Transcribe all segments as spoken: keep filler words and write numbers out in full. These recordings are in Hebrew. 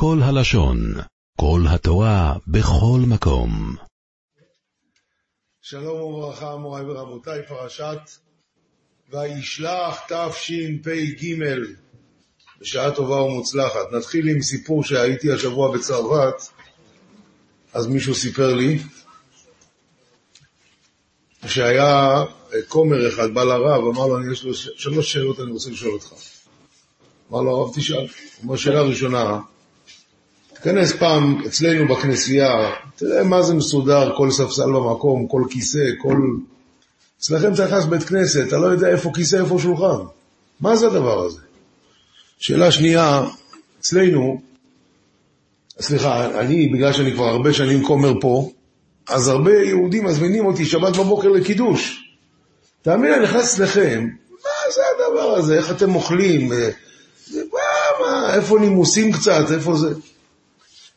כל הלשון, כל התורה, בכל מקום. שלום וברכה, מוריי ורבותיי, פרשת וישלח תשפ"ג, בשעה טובה ומוצלחת. נתחיל עם סיפור שהייתי השבוע בצרפת, אז מישהו סיפר לי, שהיה כומר אחד, בא לרב, אמר לו, יש לו שלוש שאלות אני רוצה לשאול אותך. אמר לו, הרב תשאל. אמר, שאלה ראשונה, תכנס פעם אצלנו בכנסייה, תראה מה זה מסודר, כל ספסל במקום, כל כיסא, כל... אצלכם תכנס בית כנסת, אתה לא יודע איפה כיסא, איפה שולחן. מה זה הדבר הזה? שאלה שנייה, אצלנו, סליחה, אני, בגלל שאני כבר הרבה שנים כומר פה, אז הרבה יהודים מזמינים אותי שבת בבוקר לקידוש. תאמין, אני נכנס לכם, מה זה הדבר הזה? איך אתם אוכלים? זה, מה, מה, איפה נימוסים קצת? איפה זה?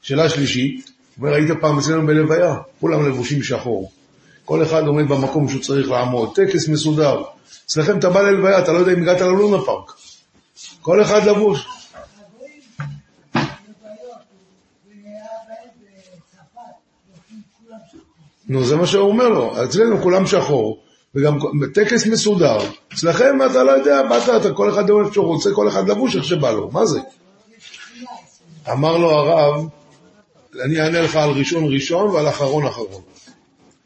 שאלה שלישית, אומר, היית פעם אצלנו בלוויה, כולם לבושים שחור. כל אחד עומד במקום שהוא צריך לעמוד, טקס מסודר. אצלכם אתה בא ללוויה, אתה לא יודע אם הגעת ללונה פארק. כל אחד לבוש. נו, זה מה שהוא אומר לו, אצלנו כולם שחור, וגם טקס מסודר. אצלכם אתה לא יודע, באת, אתה כל אחד דומה שהוא רוצה, כל אחד לבוש איך שבא לו, מה זה? אמר לו הרב, אני אענה לך על ראשון ראשון ועל אחרון אחרון.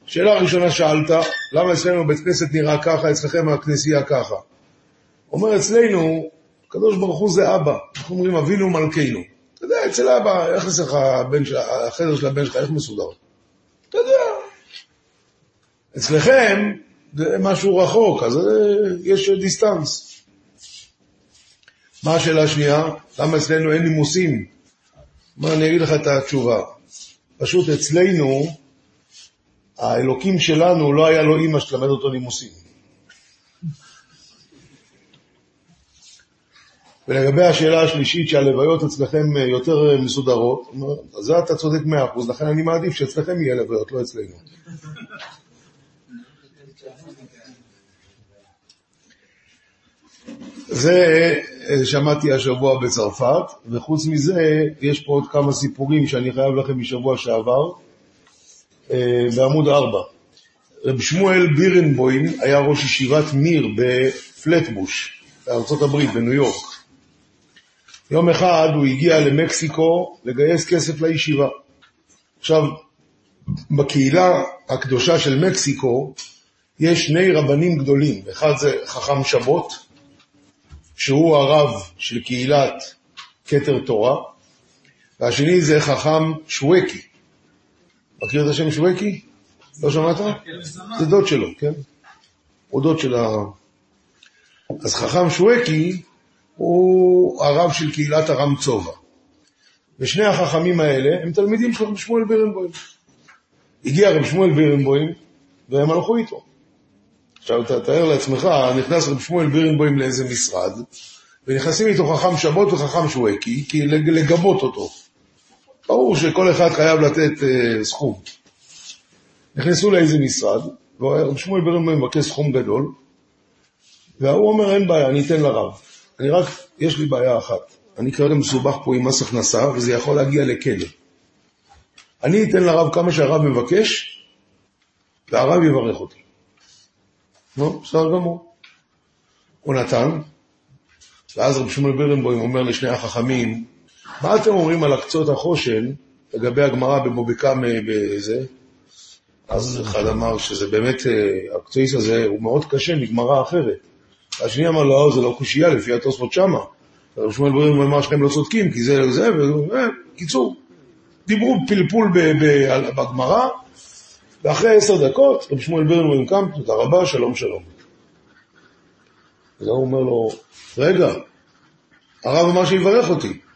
שאלה הראשונה שאלת, למה אצלנו בית כנסת נראה ככה, אצלכם הכנסייה ככה? אומר אצלנו, הקדוש ברוך הוא זה אבא, אנחנו אומרים אבינו מלכנו. אתה יודע, אצל אבא, איך יש לך החדר של הבן שלך, איך מסודר? אתה יודע. אצלכם זה משהו רחוק, אז יש דיסטנס. מה השאלה השנייה? למה אצלנו אין נימוסים? מה, אני אגיד לך את התשובה. פשוט אצלנו, האלוקים שלנו לא היה לו אמא שתלמד אותו נימוסים. ולגבי השאלה השלישית שהלוויות אצלכם יותר מסודרות, אז זה אתה צודק מאה אחוז, לכן אני מעדיף שאצלכם יהיה לוויות, לא אצלנו. זה שמעתי השבוע בצרפת, וחוץ מזה יש פה עוד כמה סיפורים שאני חייב לכם משבוע שעבר, בעמוד ארבע. רב שמואל בירנבוים היה ראש ישיבת מיר בפלטבוש, בארצות הברית, בניו יורק. יום אחד הוא הגיע למקסיקו לגייס כסף לישיבה. עכשיו, בקהילה הקדושה של מקסיקו יש שני רבנים גדולים, אחד זה חכם שבות, שהוא הרב של קהילת כתר תורה, והשני זה חכם שווקי. מכיר את השם שווקי? לא שמעת? זה דוד שלו, כן? הוא דוד של ה... אז חכם שווקי הוא הרב של קהילת הרמצובה. ושני החכמים האלה הם תלמידים של רב שמואל בירנבוים. הגיע רב שמואל בירנבוים והם הלכו איתו. עכשיו תתאר לעצמך, נכנס רב שמואל בירנבוים לאיזה משרד, ונכנסים איתו חכם שבות וחכם שווקי, כי לגבות אותו. ברור שכל אחד חייב לתת אה, סכום. נכנסו לאיזה משרד, ורב שמואל בירנבוים מבקש סכום גדול, והוא אומר, אין בעיה, אני אתן לרב. אני רק, יש לי בעיה אחת. אני כרגע מסובך פה עם מס הכנסה, וזה יכול להגיע לכלא. אני אתן לרב כמה שהרב מבקש, והרב יברך אותי. נו, בסדר גמור. הוא נתן, ואז רב שמואל בירנבוים אומר לשני החכמים, מה אתם אומרים על הקצות החושן, לגבי הגמרא במוביקם בזה? אז אחד אמר שזה באמת, הקצועיס הזה הוא מאוד קשה, נגמרה אחרת. השני אמר לו, זה לא קושייה, לפי התוספות שמה. רב שמואל בירנבוים אמר שכם לא צודקים, כי זה זה, וקיצור. דיברו פלפול בגמרא, ואחרי עשר דקות, רב שמואל בירנבוים קם, תודה רבה, שלום שלום. אז הוא אומר לו, רגע, הרב אמר שיברך אותי. הוא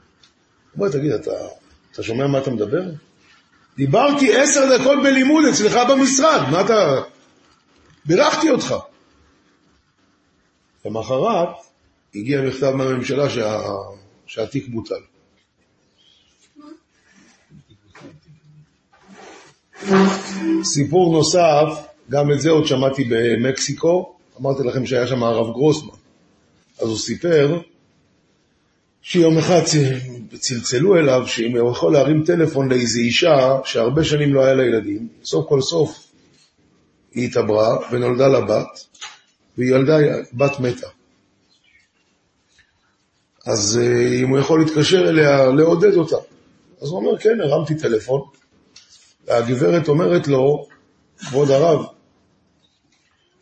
אומר, תגיד, אתה, אתה שומע מה אתה מדבר? דיברתי עשר דקות בלימוד אצלך במשרד, מה אתה... בירכתי אותך. למחרת, הגיע מכתב מהממשלה שה... שהתיק בוטל. סיפור נוסף, גם את זה עוד שמעתי במקסיקו, אמרתי לכם שהיה שם הרב גרוסמן. אז הוא סיפר שיום אחד צלצלו אליו, שאם הוא יכול להרים טלפון לאיזו אישה שהרבה שנים לא היה לילדים, סוף כל סוף היא התעברה ונולדה לה בת, והיא ילדה בת מתה. אז אם הוא יכול להתקשר אליה, לעודד אותה. אז הוא אומר, כן, הרמתי טלפון. הגברת אומרת לו, כבוד הרב,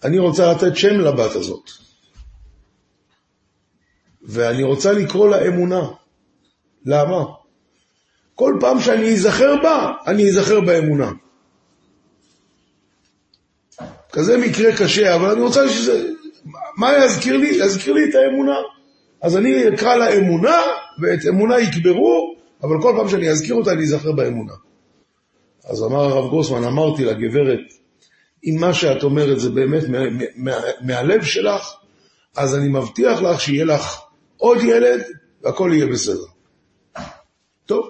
אני רוצה לתת שם לבת הזאת. ואני רוצה לקרוא לה אמונה. למה? כל פעם שאני אזכר בה, אני אזכר באמונה. כזה מקרה קשה, אבל אני רוצה שזה... מה יזכיר לי? יזכיר לי את האמונה. אז אני אקרא לה אמונה, ואת אמונה יקברו, אבל כל פעם שאני אזכיר אותה, אני אזכר באמונה. אז אמר הרב גרוסמן, אמרתי לגברת, אם מה שאת אומרת זה באמת מהלב שלך, אז אני מבטיח לך שיהיה לך עוד ילד, והכל יהיה בסדר. טוב.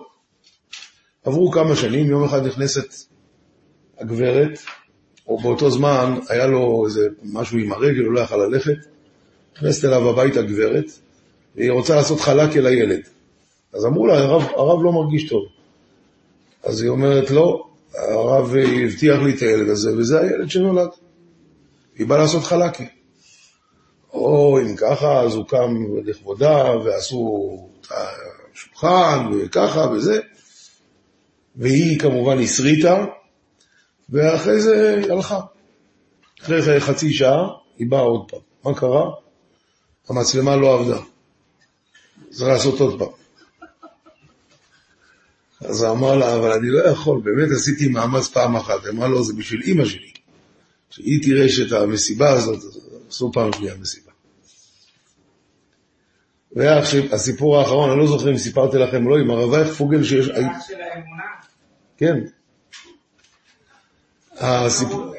עברו כמה שנים, יום אחד נכנסת הגברת, או באותו זמן היה לו איזה משהו עם הרגל, הוא לא יכל ללכת, נכנסת אליו הביתה גברת, והיא רוצה לעשות חלק אל הילד. אז אמרו לה, הרב, הרב לא מרגיש טוב. אז היא אומרת, לא, הרב הבטיח לי את הילד הזה, וזה הילד שנולד. היא באה לעשות חלקי. או אם ככה, אז הוא קם לכבודה, ועשו את השולחן, וככה, וזה. והיא כמובן הסריטה, ואחרי זה הלכה. אחרי חצי שעה, היא באה עוד פעם. מה קרה? המצלמה לא עבדה. זה לעשות עוד פעם. אז אמר לה, אבל אני לא יכול, באמת עשיתי מאמץ פעם אחת. אמרה לו, זה בשביל אמא שלי. שהיא תראה שאת המסיבה הזאת, עשו פעם שנייה מסיבה. והסיפור האחרון, אני לא זוכר אם סיפרתי לכם, לא, עם הרב יחזקאל פוגל שיש... כן. הסיפור...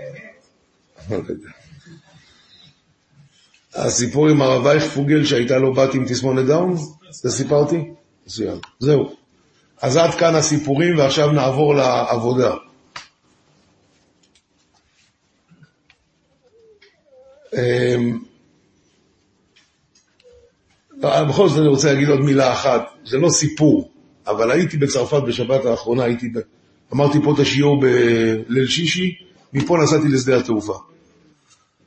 הסיפור עם הרב יחזקאל פוגל שהייתה לו בת עם תסמונת דאון, זה סיפרתי? זהו. אז עד כאן הסיפורים, ועכשיו נעבור לעבודה. בכל זאת אני רוצה להגיד עוד מילה אחת, זה לא סיפור, אבל הייתי בצרפת בשבת האחרונה, הייתי, אמרתי פה את השיעור בליל שישי, מפה נסעתי לשדה התעופה.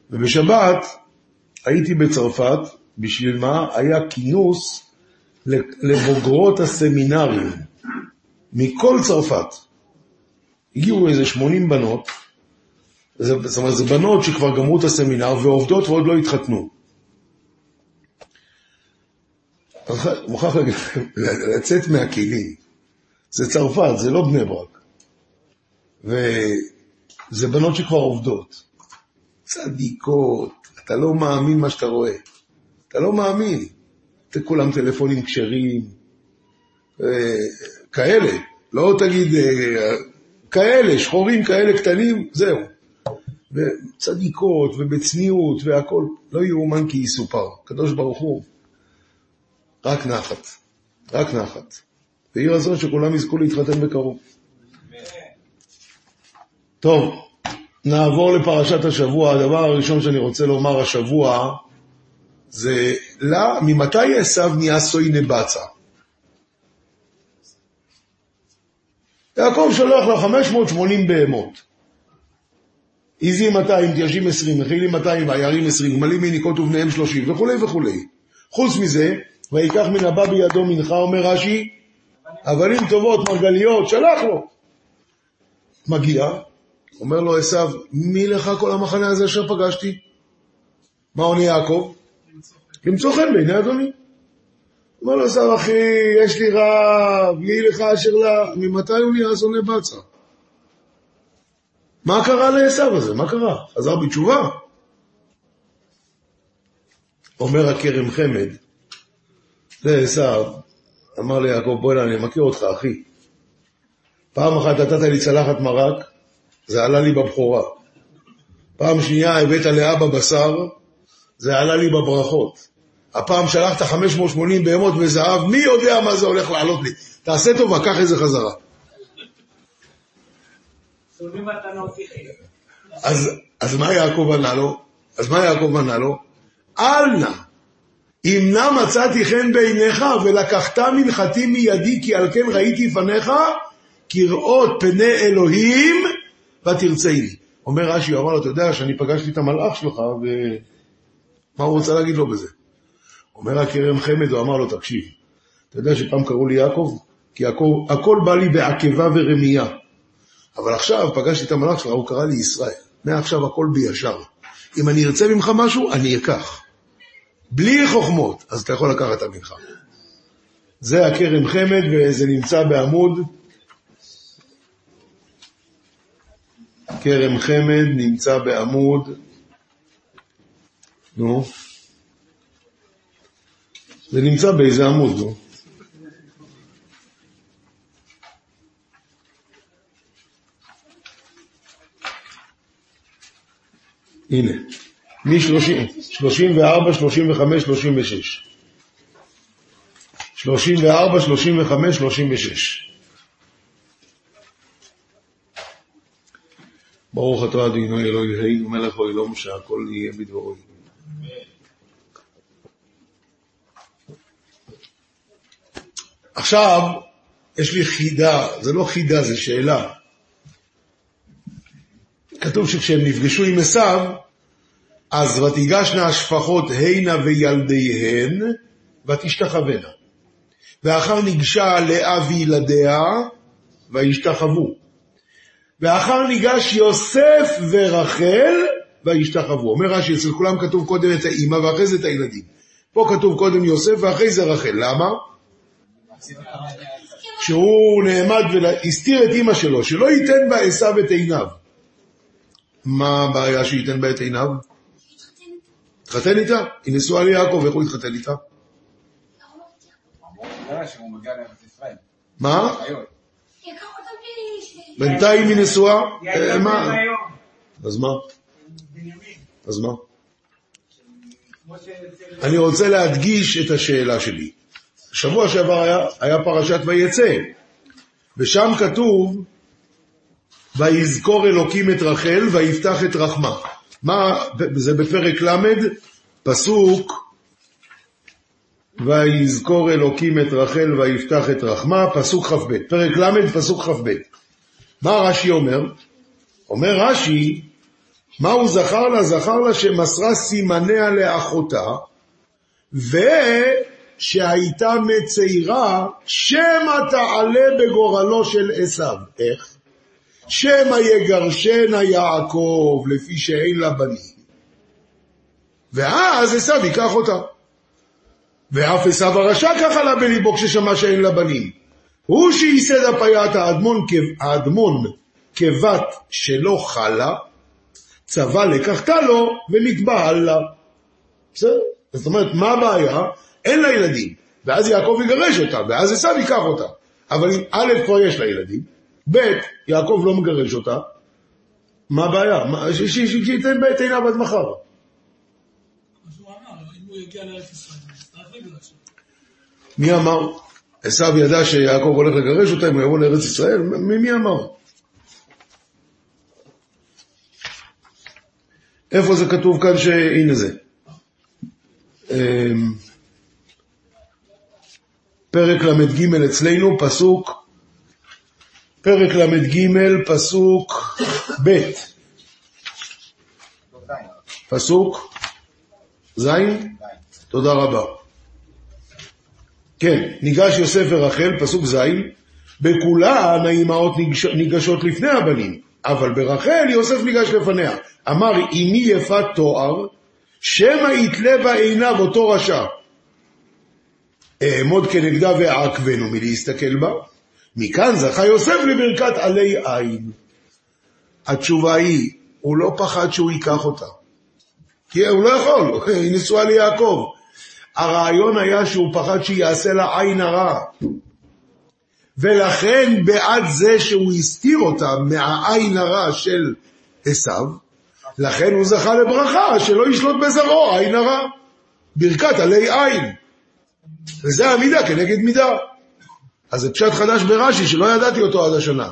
ובשבת הייתי בצרפת, בשביל מה? היה כינוס לבוגרות הסמינרים, מכל צרפת. הגיעו איזה שמונים בנות, זאת אומרת, זה בנות שכבר גמרו את הסמינר ועובדות ועוד לא התחתנו. מוכרח לצאת מהכלים. זה צרפת, זה לא בני ברק. וזה בנות שכבר עובדות. צדיקות, אתה לא מאמין מה שאתה רואה. אתה לא מאמין. אתה כולם טלפונים כשרים, כאלה. לא תגיד, כאלה, שחורים כאלה קטנים, זהו. וצדיקות ובצניעות והכל, לא יאומן כי יסופר. הקדוש ברוך הוא, רק נחת, רק נחת. ויהי רצון שכולם יזכו להתחתן בקרוב. טוב, נעבור לפרשת השבוע. הדבר הראשון שאני רוצה לומר השבוע, זה לה, ממתי עשיו נהיה סוי נבצע? יעקב שלח לו חמש מאות ושמונים בהמות. איזי מאתיים, תיישים עשרים, חילים מאתיים, עיירים עשרים, גמלים מניקות ובניהם שלושים, וכו' וכו'. חוץ מזה, ויקח מן הבא בידו מנחה, אומר רש"י, אבנים טובות, מרגליות, שלח לו. מגיע, אומר לו עשיו, מי לך כל המחנה הזה אשר פגשתי? מה עונה יעקב? למצוא חן בעיני אדוני. אומר לו עשיו, אחי, יש לי רב, מי לך אשר לה, ממתי הוא נהיה שונא בצע? מה קרה לעשיו הזה? מה קרה? חזר בתשובה. אומר הכרם חמד, זה עשיו, אמר לי יעקב, בוא אלה, אני מכיר אותך, אחי. פעם אחת נתת לי צלחת מרק, זה עלה לי בבחורה. פעם שנייה הבאת לאבא בשר, זה עלה לי בברכות. הפעם שלחת חמש מאות ושמונים בהמות וזהב, מי יודע מה זה הולך לעלות לי? תעשה טוב, קח איזה חזרה. אז, אז מה יעקב ענה לו? אז מה יעקב ענה לו? אל נא, אם נא מצאתי חן בעיניך ולקחת מנחתי מידי, כי על כן ראיתי פניך, כראות פני אלוהים ותרצי לי. אומר רש"י, הוא אמר לו, אתה יודע שאני פגשתי את המלאך שלך, ומה הוא רוצה להגיד לו בזה? אומר הקרם חמד, הוא אמר לו, תקשיב, אתה יודע שפעם קראו לי יעקב? כי הכל, הכל בא לי בעקבה ורמייה. אבל עכשיו פגשתי את המלאך שלך, הוא קרא לי ישראל. מעכשיו הכל בישר. אם אני ארצה ממך משהו, אני אקח. בלי חוכמות, אז אתה יכול לקחת ממך. זה הכרם חמד, וזה נמצא בעמוד. כרם חמד נמצא בעמוד. נו. זה נמצא באיזה עמוד, נו. הנה, מ-שלושים, שלושים וארבע, שלושים וחמש, שלושים ושש. שלושים וארבע, שלושים וחמש, שלושים ושש. ברוך אתה אדינו אלוהינו מלך העולם שהכל יהיה בדברו. עכשיו, יש לי חידה, זה לא חידה, זה שאלה. כתוב שכשהם נפגשו עם עשיו, אז ותיגשנה השפחות הנה וילדיהן, ותשתחוונה. ואחר ניגשה לאה וילדיה, וישתחוו. ואחר ניגש יוסף ורחל, וישתחוו. אומר רש"י, אצל כולם כתוב קודם את האמא, ואחרי זה את הילדים. פה כתוב קודם יוסף, ואחרי זה רחל. למה? שהוא נעמד והסתיר את אמא שלו, שלא ייתן בה עשיו את עיניו. מה הבעיה שייתן בה את עיניו? התחתן איתה. היא נשואה ליעקב, איך הוא התחתן איתה? מה? בינתיים היא נשואה? אז מה? אז מה? אני רוצה להדגיש את השאלה שלי. שבוע שעבר היה, היה פרשת ויצא, ושם כתוב ויזכור אלוקים את רחל ויפתח את רחמה. מה זה? בפרק למד פסוק ויזכור אלוקים את רחל ויפתח את רחמה, פסוק חב. פרק למד פסוק חב. מה רש"י אומר? אומר רש"י, מה הוא זכר לה? זכר לה שמסרה סימניה לאחותה ו שהייתה מצעירה, שמא תעלה בגורלו של עשיו. איך? שמא יגרשנה יעקב, לפי שאין לה בנים. ואז עשיו ייקח אותה. ואף עשיו הרשע ככה לה בליבו כששמע שאין לה בנים. הוא שייסד הפיית האדמון, האדמון כבת שלא חלה, צבא לקחתה לו ונתבהל לה. בסדר? זאת אומרת, מה הבעיה? אין לה ילדים, ואז יעקב יגרש אותה, ואז עשיו ייקח אותה. אבל אם א' כבר יש לה ילדים, ב' יעקב לא מגרש אותה, מה הבעיה? שייתן בית עיניו עד מחר. אז הוא אמר, אם הוא יגיע לארץ ישראל, אז נגרש אותה. מי אמר? עשיו ידע שיעקב הולך לגרש אותה, אם הוא יבוא לארץ ישראל? מי אמר? איפה זה כתוב כאן שהנה זה? פרק למד ג' אצלנו, פסוק, פרק למד ג' פסוק ב', פסוק זין, תודה רבה. כן, ניגש יוסף ורחל, פסוק זין, בכולן האימהות ניגשות לפני הבנים, אבל ברחל יוסף ניגש לפניה. אמר, אמי יפת תואר, שמא יתלה בעיניו אותו רשע. אעמוד כנגדה ואעקבנו מלהסתכל בה. מכאן זכה יוסף לברכת עלי עין. התשובה היא, הוא לא פחד שהוא ייקח אותה. כי הוא לא יכול, היא נשואה ליעקב. הרעיון היה שהוא פחד שיעשה לה עין הרע. ולכן בעד זה שהוא הסתיר אותה מהעין הרע של עשיו, לכן הוא זכה לברכה שלא ישלוט בזרעו עין הרע. ברכת עלי עין. וזה העמידה כנגד מידה. אז זה פשט חדש ברש"י שלא ידעתי אותו עד השנה.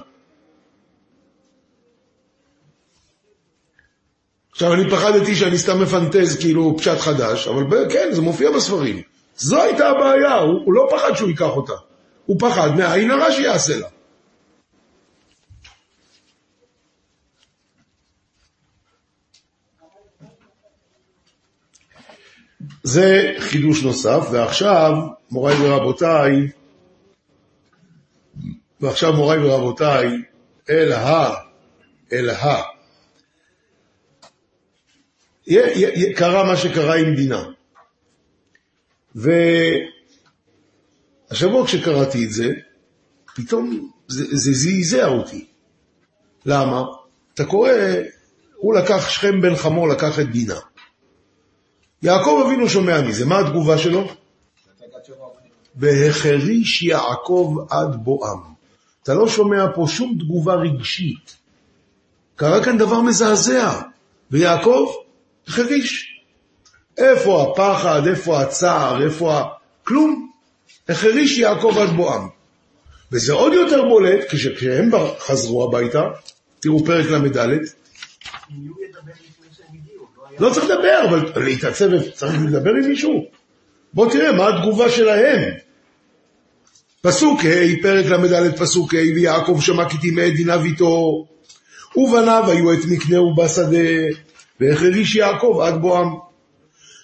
עכשיו אני פחדתי שאני סתם מפנטז כאילו פשט חדש, אבל כן, זה מופיע בספרים. זו הייתה הבעיה, הוא, הוא לא פחד שהוא ייקח אותה. הוא פחד מהעין הרע שיעשה לה. זה חידוש נוסף, ועכשיו, מוריי ורבותיי, ועכשיו מוריי ורבותיי, אל ה, אל ה. קרה מה שקרה עם דינה. והשבוע כשקראתי את זה, פתאום זה, זה זעזע אותי. למה? אתה קורא, הוא לקח, שכם בן חמור לקח את דינה. יעקב אבינו שומע מזה, מה התגובה שלו? והחריש יעקב עד בואם. אתה לא שומע פה שום תגובה רגשית. קרה כאן דבר מזעזע, ויעקב החריש. איפה הפחד, איפה הצער, איפה ה... כלום. החריש יעקב עד בואם. וזה עוד יותר בולט, כשהם חזרו הביתה, תראו פרק למדלת, לא צריך לדבר, אבל להתעצב, צריך לדבר עם מישהו. בוא תראה, מה התגובה שלהם? פסוק ה', פרק למדלת פסוק ה', ויעקב שמע כי טימא דינה ביתו, ובניו היו את מקנהו בשדה, והחריש יעקב עד בואם.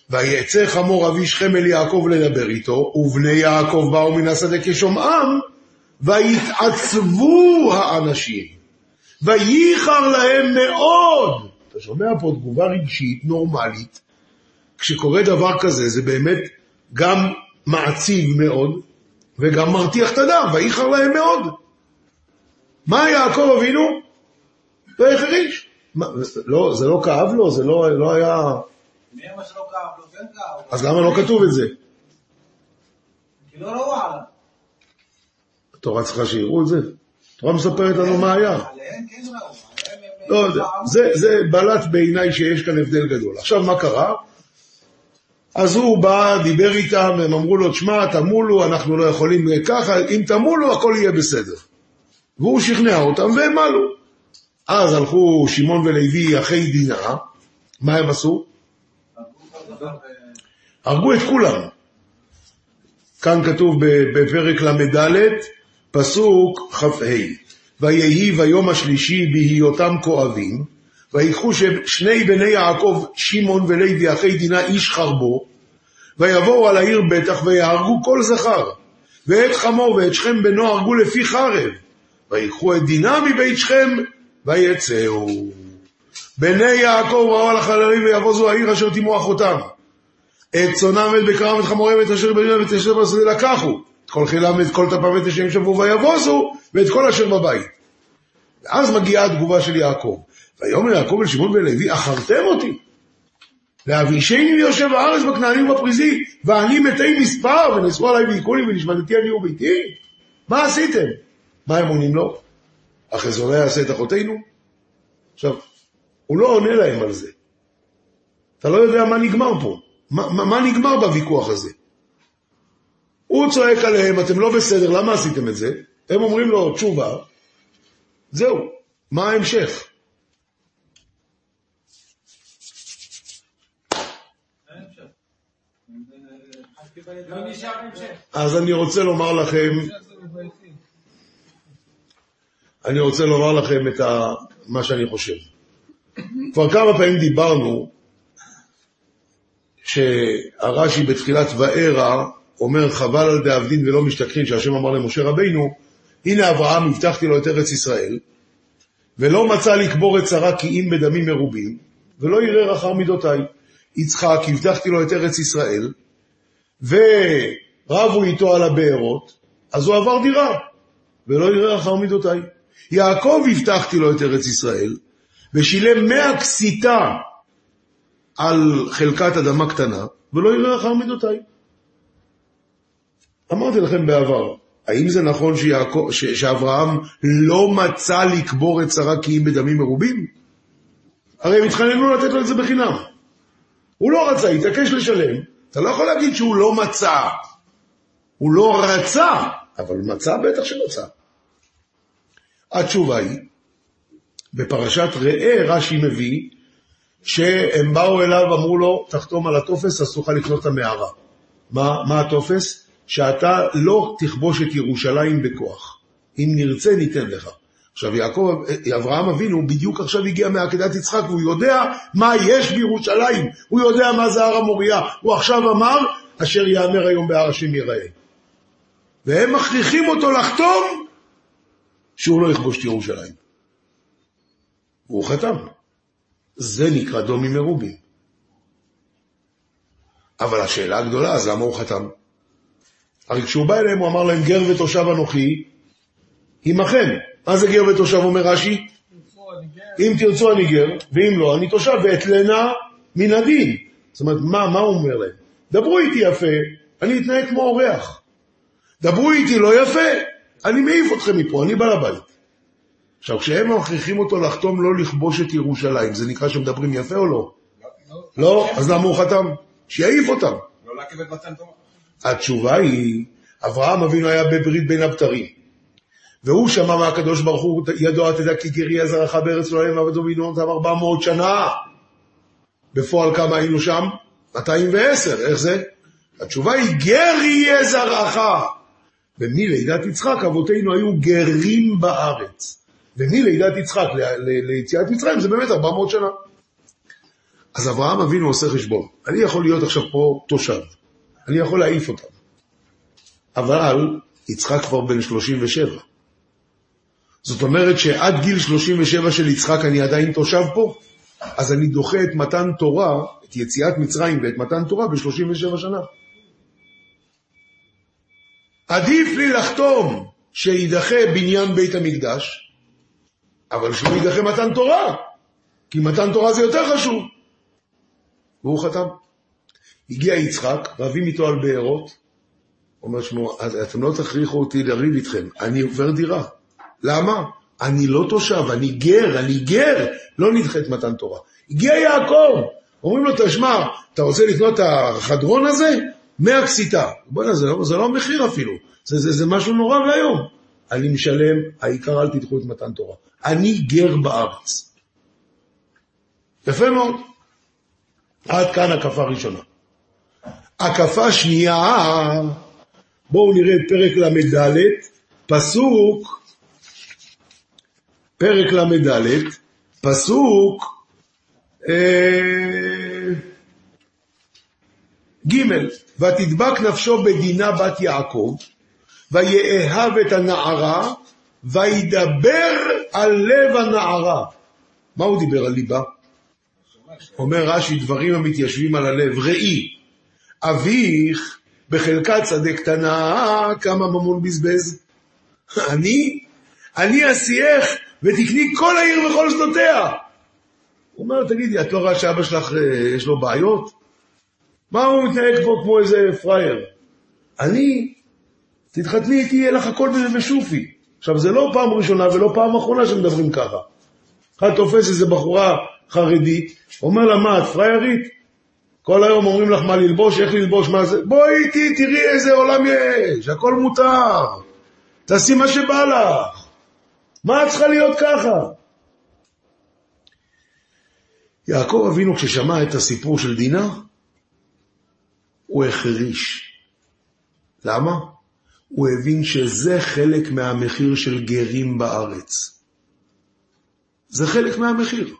ויצא חמור אבי שכם אל יעקב לדבר איתו, ובני יעקב באו מן השדה כשומעם, ויתעצבו האנשים, וייחר להם מאוד. אתה שומע פה תגובה רגשית, נורמלית, כשקורה דבר כזה, זה באמת גם מעציב מאוד, וגם מרתיח את הדם, ואיחר להם מאוד. מה יעקב אבינו? והחריש. לא, זה לא כאב לו, זה לא, לא היה... מה שלא כאב לו, כן כאב. אז למה לא כתוב את זה? כי לא ראו עליו. התורה צריכה שיראו את זה. התורה מספרת לנו מה היה. עליהם כן ראו. לא יודע, זה, זה בלט בעיניי שיש כאן הבדל גדול. עכשיו מה קרה? אז הוא בא, דיבר איתם, הם אמרו לו, תשמע, תמולו, אנחנו לא יכולים ככה, אם תמולו הכל יהיה בסדר. והוא שכנע אותם והם עלו. אז הלכו שמעון ולוי אחרי דינה, מה הם עשו? הרגו את כולם. כאן כתוב בפרק למדלת, פסוק חפהי. ויהי ביום השלישי בהיותם כואבים, ויקחו שני בני יעקב שמעון ולוי אחי דינה איש חרבו, ויבואו על העיר בטח ויהרגו כל זכר, ואת חמור ואת שכם בנו הרגו לפי חרב, ויקחו את דינה מבית שכם ויצאו. בני יעקב ראו על החללים ויבוזו העיר אשר תימו אחותם, את צונם ואת בקרם ואת חמורם ואת אשר בניהם ואת אשר בשדה לקחו, את כל חילם ואת כל טפם ואת השם שבו ויבוזו, ואת כל אשר בבית. ואז מגיעה התגובה של יעקב. ויאמר יעקב אל שמעון ולוי, אחרתם אותי. לאבישני יושב הארץ בכנענים ובפריזים, ואני מתי מספר, ונשאו עליי ויקולי, ונשמדתי אני וביתי. מה עשיתם? מה הם עונים לו? החזונה יעשה את אחותינו? עכשיו, הוא לא עונה להם על זה. אתה לא יודע מה נגמר פה. מה, מה, מה נגמר בוויכוח הזה? הוא צועק עליהם, אתם לא בסדר, למה עשיתם את זה? הם אומרים לו תשובה, זהו, מה ההמשך? אז אני רוצה לומר לכם, אני רוצה לומר לכם את מה שאני חושב. כבר כמה פעמים דיברנו, שהרש"י בתחילת וארא, אומר חבל על דאבדין ולא משתכחין, שהשם אמר למשה רבינו, הנה אברהם, הבטחתי לו את ארץ ישראל, ולא מצא לקבור את שרה כי אם בדמים מרובים, ולא ירר אחר מידותיי. יצחק, הבטחתי לו את ארץ ישראל, ורבו איתו על הבארות, אז הוא עבר דירה, ולא ירר אחר מידותיי. יעקב, הבטחתי לו את ארץ ישראל, ושילם מאה כסיתה על חלקת אדמה קטנה, ולא ירר אחר מידותיי. אמרתי לכם בעבר, האם זה נכון שיעקב, ש, שאברהם לא מצא לקבור את שרה כי אם בדמים מרובים? הרי הם התחננו לתת לו את זה בחינם. הוא לא רצה, התעקש לשלם. אתה לא יכול להגיד שהוא לא מצא. הוא לא רצה, אבל מצא בטח שמצא. התשובה היא, בפרשת ראה רש"י מביא, שהם באו אליו, אמרו לו, תחתום על הטופס, אסור לך לקנות את המערה. מה, מה הטופס? שאתה לא תכבוש את ירושלים בכוח. אם נרצה, ניתן לך. עכשיו, יעקב, אברהם אבינו, בדיוק עכשיו הגיע מעקדת יצחק, והוא יודע מה יש בירושלים. הוא יודע מה זה הר המוריה. הוא עכשיו אמר, אשר יאמר היום בהר השם ייראה. והם מכריחים אותו לחתום, שהוא לא יכבוש את ירושלים. והוא חתם. זה נקרא דומים מרובים. אבל השאלה הגדולה, אז למה הוא חתם? הרי כשהוא בא אליהם, הוא אמר להם, גר ותושב אנוכי, עמכם. מה זה גר ותושב, אומר רש"י? אם תרצו אני גר, ואם לא, אני תושב, ואתלנה מן הדין. זאת אומרת, מה, מה הוא אומר להם? דברו איתי יפה, אני אתנהג כמו אורח. דברו איתי לא יפה, אני מעיף אתכם מפה, אני בעל הבית. עכשיו, כשהם מכריחים אותו לחתום לא לכבוש את ירושלים, זה נקרא שמדברים יפה או לא? לא? אז למה הוא חתם? שיעיף אותם. התשובה היא, אברהם אבינו היה בברית בין הבתרים, והוא שמע מהקדוש ברוך הוא, ידוע תדע כי גרי הזרחה בארץ לא הם עבדו בינו אותם ארבע מאות שנה. בפועל כמה היינו שם? מאתיים ועשר, איך זה? התשובה היא, גרי הזרחה. ומלידת יצחק, אבותינו היו גרים בארץ. ומלידת יצחק ליציאת מצרים זה באמת ארבע מאות שנה. אז אברהם אבינו עושה חשבון. אני יכול להיות עכשיו פה תושב. אני יכול להעיף אותם. אבל יצחק כבר בן שלושים ושבע. זאת אומרת שעד גיל שלושים ושבע של יצחק אני עדיין תושב פה. אז אני דוחה את מתן תורה, את יציאת מצרים ואת מתן תורה ב-שלושים ושבע שנה. עדיף לי לחתום שידחה בניין בית המקדש, אבל שהוא ידחה מתן תורה, כי מתן תורה זה יותר חשוב. והוא חתם. הגיע יצחק, רבים איתו על בארות, אומר שמו, אתם לא תכריחו אותי לריב איתכם, אני עובר דירה. למה? אני לא תושב, אני גר, אני גר, לא נדחה את מתן תורה. הגיע יעקב, אומרים לו, תשמע, אתה רוצה לקנות את החדרון הזה? מהקסיטה. בוא'נה, זה, לא, זה לא מחיר אפילו, זה, זה, זה משהו נורא והיום. אני משלם, העיקר אל תדחו את מתן תורה. אני גר בארץ. יפה מאוד. עד כאן הקפה ראשונה. הקפה שנייה, בואו נראה פרק למדלת, פסוק, פרק למדלת, פסוק, אה, ג' ותדבק נפשו בדינה בת יעקב, ויאהב את הנערה, וידבר על לב הנערה. מה הוא דיבר על ליבה? אומר רש"י, דברים המתיישבים על הלב. ראי, אביך בחלקת שדה קטנה, כמה ממון בזבז. אני, אני אסייך ותקני כל העיר וכל שדותיה. הוא אומר, תגידי, את לא רואה שאבא שלך יש לו בעיות? מה הוא מתנהג פה כמו איזה פרייר? אני, תתחתני איתי, יהיה לך הכל בשופי. עכשיו, זה לא פעם ראשונה ולא פעם אחרונה שמדברים ככה. אחד תופס איזו בחורה חרדית, אומר לה, מה, את פריירית? כל היום אומרים לך מה ללבוש, איך ללבוש, מה זה? בואי איתי, תראי איזה עולם יש, הכל מותר. תעשי מה שבא לך. מה את צריכה להיות ככה? יעקב אבינו, כששמע את הסיפור של דינה, הוא החריש. למה? הוא הבין שזה חלק מהמחיר של גרים בארץ. זה חלק מהמחיר.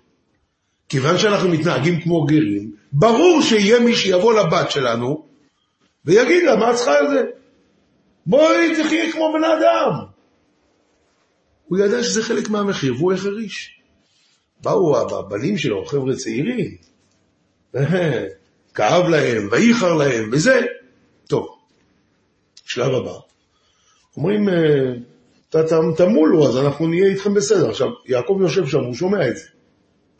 כיוון שאנחנו מתנהגים כמו גרים, ברור שיהיה מי שיבוא לבת שלנו, ויגיד לה, מה צריכה את זה? בואי תחיה כמו בן אדם. הוא ידע שזה חלק מהמחיר, והוא החריש. באו הבנים שלו, חבר'ה צעירים, כאב להם, ואיחר להם, וזה. טוב, שלב הבא. אומרים, תמולו, אז אנחנו נהיה איתכם בסדר. עכשיו, יעקב יושב שם, הוא שומע את זה.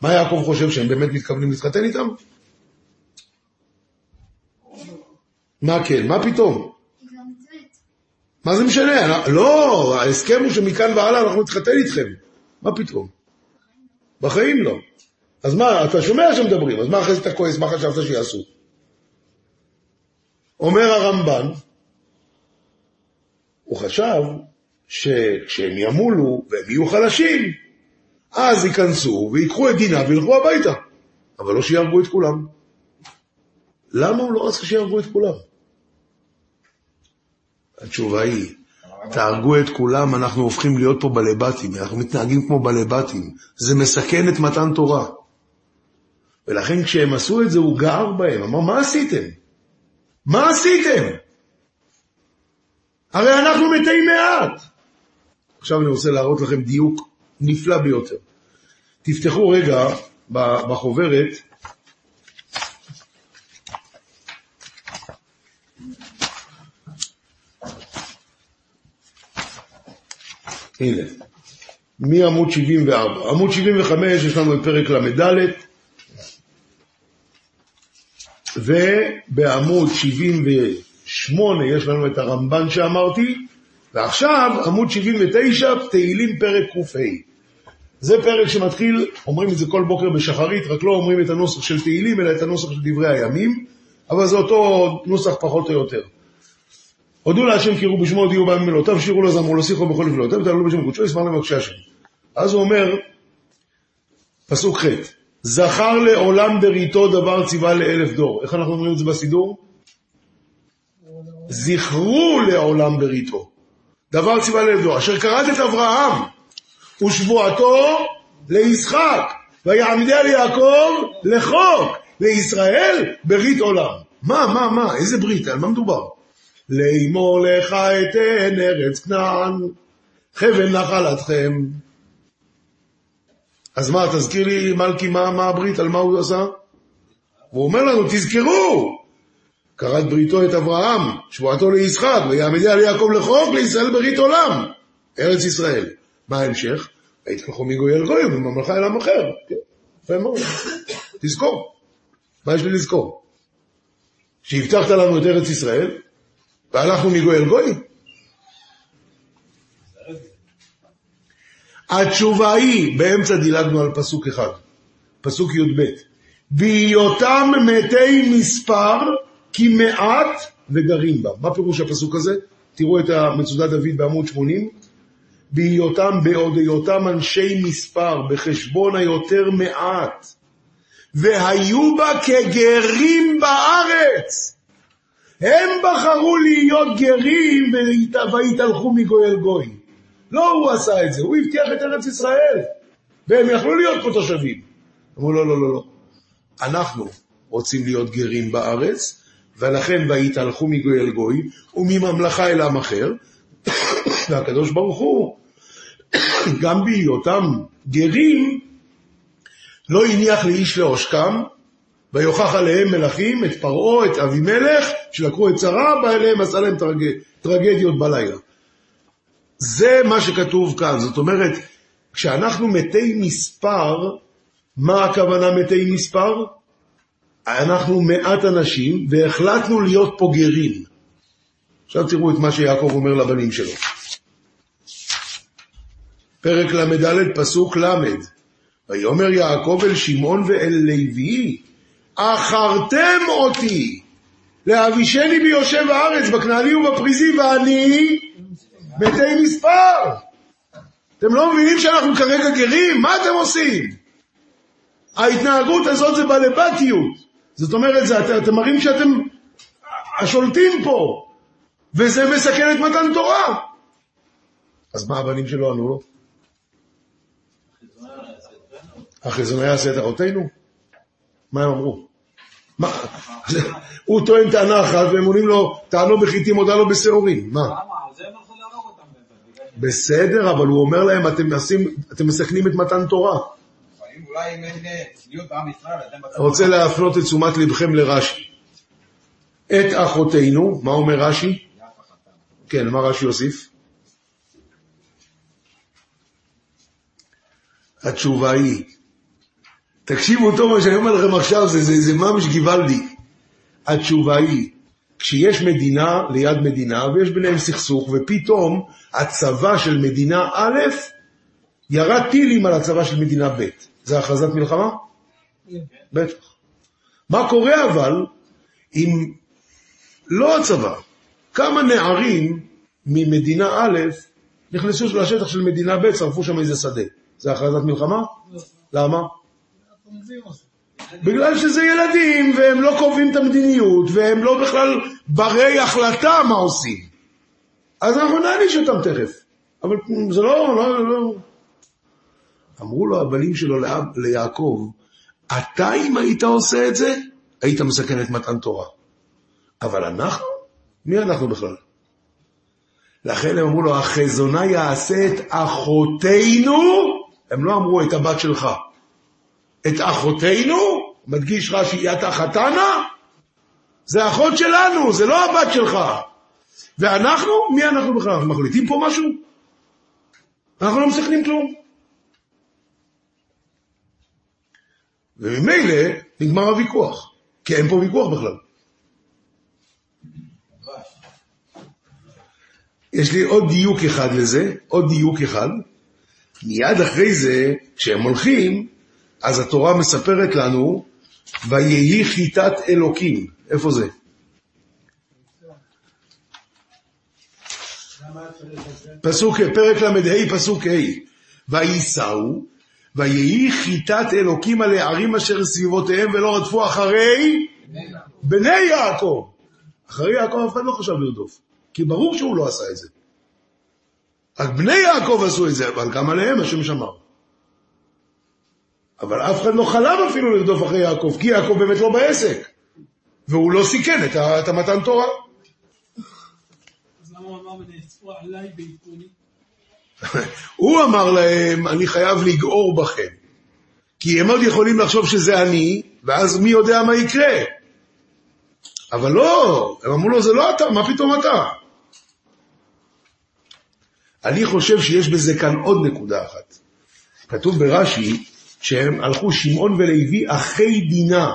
מה יעקב חושב, שהם באמת מתכוונים להתחתן איתם? מה כן? מה פתאום? מה זה משנה? לא, ההסכם הוא שמכאן והלאה אנחנו נתחתן איתכם. מה פתאום? בחיים לא. אז מה, אתה שומע שמדברים, אז מה אחרי שאתה כועס, מה חשבת שיעשו? אומר הרמב"ן, הוא חשב שכשהם ימולו והם יהיו חלשים, אז ייכנסו ויקחו את דינה וילכו הביתה. אבל לא שיערגו את כולם. למה הוא לא רצה שיערגו את כולם? התשובה היא, תהרגו את כולם, אנחנו הופכים להיות פה בלבטים, אנחנו מתנהגים כמו בלבטים, זה מסכן את מתן תורה. ולכן כשהם עשו את זה, הוא גער בהם, אמר, מה עשיתם? מה עשיתם? הרי אנחנו מתי מעט. עכשיו אני רוצה להראות לכם דיוק נפלא ביותר. תפתחו רגע בחוברת, הנה, מעמוד שבעים וארבע, עמוד שבעים וחמש, יש לנו בפרק למדלת, ובעמוד שבעים ושמונה יש לנו את הרמב"ן שאמרתי, ועכשיו עמוד שבעים ותשע, תהילים פרק קופ"ה. זה פרק שמתחיל, אומרים את זה כל בוקר בשחרית, רק לא אומרים את הנוסח של תהילים, אלא את הנוסח של דברי הימים, אבל זה אותו נוסח פחות או יותר. הודו להשם קירו בשמו, הודיעו בהם מלאותיו, שירו לו זמרו לו שיחו בכל לבלאותיו, תעלו בשם קודשו, ישמח למקשה השם. אז הוא אומר, פסוק ח', זכר לעולם בריתו דבר ציווה לאלף דור. איך אנחנו אומרים את זה בסידור? זכרו לעולם בריתו. דבר ציווה לאלף דור. אשר קראת את אברהם, ושבועתו לישחק, ויעמידה ליעקב לחוק, לישראל ברית עולם. מה, מה, מה? איזה ברית? על מה מדובר? לאמור לך אתן ארץ כנען, חבן נחלתכם. אז מה, תזכיר לי מלכי מה, מה הברית, על מה הוא עשה? והוא אומר לנו, תזכרו, קראת בריתו את אברהם, שבועתו לישחק, ויעמידה על יעקב לחוק, לישראל ברית עולם, ארץ ישראל. מה ההמשך? והתחלכו מגוי אל גוי, וממלכה אל עם אחר. כן, תזכור. מה יש לי לזכור? שהבטחת לנו את ארץ ישראל, והלכנו מגוי אל גוי. התשובה היא, באמצע דילגנו על פסוק אחד, פסוק י' ב', בהיותם מתי מספר, כי מעט וגרים בה. מה פירוש הפסוק הזה? תראו את המצודת דוד בעמוד שמונים, בהיותם בעוד היותם אנשי מספר, בחשבון היותר מעט, והיו בה כגרים בארץ. הם בחרו להיות גרים והתהלכו מגוי אל גוי. לא הוא עשה את זה, הוא הבטיח את ארץ ישראל. והם יכלו להיות פה תושבים. אמרו לא, לא, לא, לא. אנחנו רוצים להיות גרים בארץ, ולכן והתהלכו מגוי אל גוי, ומממלכה אל עם אחר. והקדוש ברוך הוא, גם בהיותם גרים, לא הניח לאיש לעושקם, ויוכח עליהם מלכים, את פרעה, את אבימלך, שלקחו את שרה, בעליהם עשה להם טרג... טרגדיות בלילה. זה מה שכתוב כאן. זאת אומרת, כשאנחנו מתי מספר, מה הכוונה מתי מספר? אנחנו מעט אנשים, והחלטנו להיות פה גרים. עכשיו תראו את מה שיעקב אומר לבנים שלו. פרק למדלת, פסוק למד. ויאמר יעקב אל שמעון ואל לוי, אחרתם אותי, להבישני ביושב הארץ, בכנעני ובפריזי, ואני מתי מספר. אתם לא מבינים שאנחנו כרגע גרים? מה אתם עושים? ההתנהגות הזאת זה בלבטיות. זאת אומרת, זה, אתם מראים שאתם השולטים פה, וזה מסכן את מתן תורה. אז מה הבנים שלו ענו לו? החזונה יעשה את אחותינו? מה הם אמרו? מה? הוא טוען טענה אחת, והם עונים לו, טענו בחיתים, הודה לו בסעורים. מה? בסדר, אבל הוא אומר להם, אתם מסכנים את מתן תורה. רוצה להפנות את תשומת לבכם לרש"י. את אחותינו, מה אומר רש"י? כן, מה רש"י יוסיף? התשובה היא, תקשיבו טוב מה שאני אומר לכם עכשיו, זה, זה, זה ממש גיבלדי. התשובה היא, כשיש מדינה ליד מדינה, ויש ביניהם סכסוך, ופתאום הצבא של מדינה א' ירה טילים על הצבא של מדינה ב'. זה הכרזת מלחמה? כן. בטח. מה קורה אבל, אם לא הצבא, כמה נערים ממדינה א' נכנסו לשטח של מדינה ב', שרפו שם איזה שדה. זה הכרזת מלחמה? למה? בגלל שזה ילדים והם לא קובעים את המדיניות והם לא בכלל ברי החלטה מה עושים. אז אנחנו נעניש אותם תכף. אבל זה לא, לא, לא. אמרו לו הבנים שלו ליעקב, אתה אם היית עושה את זה, היית מסכן את מתן תורה. אבל אנחנו? מי אנחנו בכלל? לכן הם אמרו לו, החזונה יעשה את אחותינו, הם לא אמרו את הבת שלך. את אחותינו, מדגיש רש"י, את אחתנה, זה אחות שלנו, זה לא הבת שלך. ואנחנו, מי אנחנו בכלל? אנחנו מחליטים פה משהו? אנחנו לא מסכנים כלום. וממילא נגמר הוויכוח, כי אין פה ויכוח בכלל. יש לי עוד דיוק אחד לזה, עוד דיוק אחד. מיד אחרי זה, כשהם הולכים, אז התורה מספרת לנו, ויהי חיטת אלוקים. איפה זה? פסוק, פרק למדהי, פסוק ה' ויסעו, ויהי חיטת אלוקים על הערים אשר סביבותיהם, ולא רדפו אחרי בני יעקב. אחרי יעקב אף אחד לא חשב לרדוף. כי ברור שהוא לא עשה את זה. רק בני יעקב עשו את זה, אבל גם עליהם השם שמר. אבל אף אחד לא חלם אפילו לרדוף אחרי יעקב, כי יעקב באמת לא בעסק. והוא לא סיכן את, את המתן תורה. אז למה הוא אמר ונאספו עליי בעיתוני? הוא אמר להם, אני חייב לגעור בכם. כי הם עוד יכולים לחשוב שזה אני, ואז מי יודע מה יקרה? אבל לא, הם אמרו לו, זה לא אתה, מה פתאום אתה? אני חושב שיש בזה כאן עוד נקודה אחת. כתוב ברש"י שהם הלכו שמעון ולוי אחרי דינה.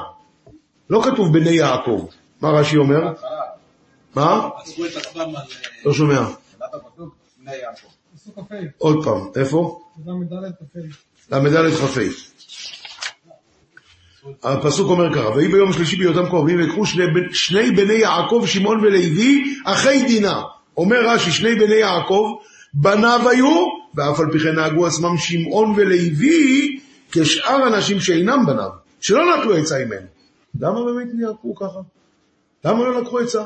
לא כתוב בני יעקב. מה רש"י אומר? מה? לא שומע. עוד פעם, איפה? למדלת חפי. הפסוק אומר ככה, והיא ביום השלישי בהיותם קרובים וקחו שני, שני בני יעקב, שמעון ולוי, אחרי דינה. אומר רש"י, שני בני יעקב, בניו היו, ואף על פי כן נהגו עצמם שמעון ולוי, כשאר אנשים שאינם בניו, שלא נטלו עצה ממנו. למה באמת נהגו ככה? למה לא לקחו עצה?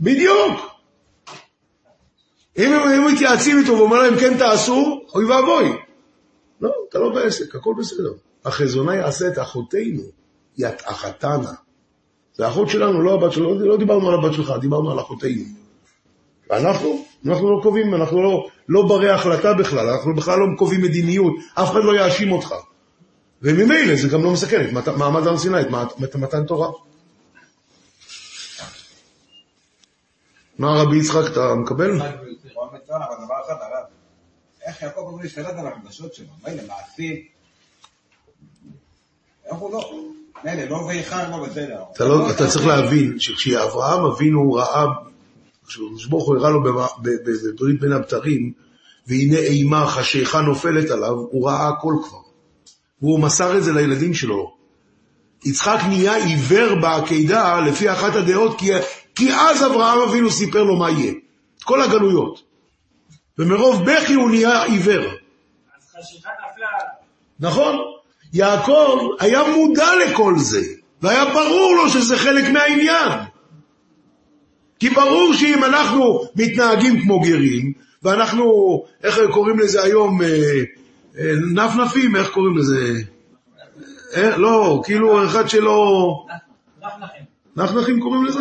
בדיוק. אם הם מתייעצים איתו ואומר להם, כן תעשו, אוי ואבוי. לא, אתה לא בעסק, הכל בסדר. החזונה יעשה את אחותינו, היא את אחתנה. זה האחות שלנו, לא הבת שלנו, לא דיברנו על הבת שלך, דיברנו על אחותינו. ואנחנו, אנחנו לא קובעים, אנחנו לא, לא ברי החלטה בכלל, אנחנו בכלל לא קובעים מדיניות, אף אחד לא יאשים אותך. וממילא זה גם לא מסכן את מעמד הר סיני, את מתן תורה. מה רבי יצחק, אתה מקבל? יצחק ביותר, רבי יצחק, אבל דבר אחד, הרב, איך יעקב אמרו להשתלט על המקדשות שלו? מילא, מעשי, אתה צריך להבין שכשאברהם אבינו ראה שברוך הוא הראה לו בברית בין הבתרים והנה אימה חשיכה נופלת עליו, הוא ראה הכל כבר והוא מסר את זה לילדים שלו. יצחק נהיה עיוור בעקידה לפי אחת הדעות, כי אז אברהם אבינו סיפר לו מה יהיה את כל הגלויות ומרוב בכי הוא נהיה עיוור. אז חשיכה נפלה, נכון? יעקב היה מודע לכל זה, והיה ברור לו שזה חלק מהעניין. כי ברור שאם אנחנו מתנהגים כמו גרים, ואנחנו, איך קוראים לזה היום, נפנפים, איך קוראים לזה? לא, כאילו אחד שלא... נפנחים. נפנחים קוראים לזה?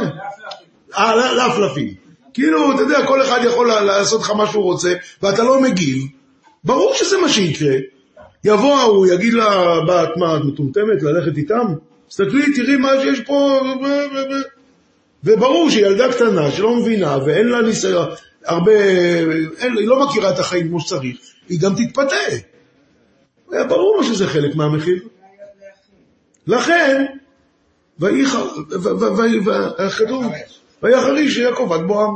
נפנפים. כאילו, אתה יודע, כל אחד יכול לעשות לך מה שהוא רוצה, ואתה לא מגיב. ברור שזה מה שיקרה. יבוא הוא, יגיד לה, בת, מה, את מטומטמת ללכת איתם? תסתכלי, תראי מה שיש פה, וברור שילדה קטנה שלא מבינה, ואין לה ניסיון, הרבה, היא לא מכירה את החיים כמו שצריך, היא גם תתפתה. היה ברור שזה חלק מהמחיר. לכן, ויחריש יעקב עד בואם.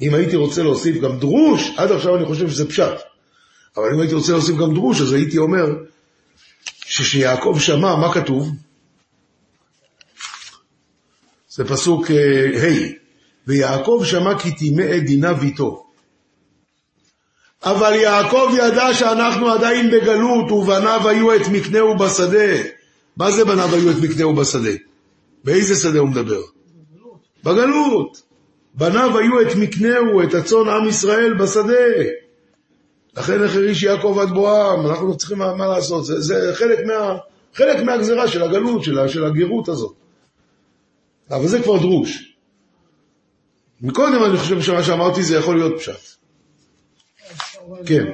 אם הייתי רוצה להוסיף גם דרוש, עד עכשיו אני חושב שזה פשט. אבל אם הייתי רוצה להוסיף גם דרוש, אז הייתי אומר, שכשיעקב שמע, מה כתוב? זה פסוק, היי, ויעקב שמע כי תימא דינה ביתו. אבל יעקב ידע שאנחנו עדיין בגלות, ובניו היו את מקנהו בשדה. מה זה בניו היו את מקנהו בשדה? באיזה שדה הוא מדבר? בגלות. בגלות. בניו היו את מקנהו, את הצאן עם ישראל בשדה. לכן החריש יעקב עד בואם, אנחנו לא צריכים מה, מה לעשות. זה, זה חלק, מה, חלק מהגזרה של הגלות, של, של הגירות הזאת. אבל זה כבר דרוש. מקודם אני חושב שמה שאמרתי זה יכול להיות פשט. כן.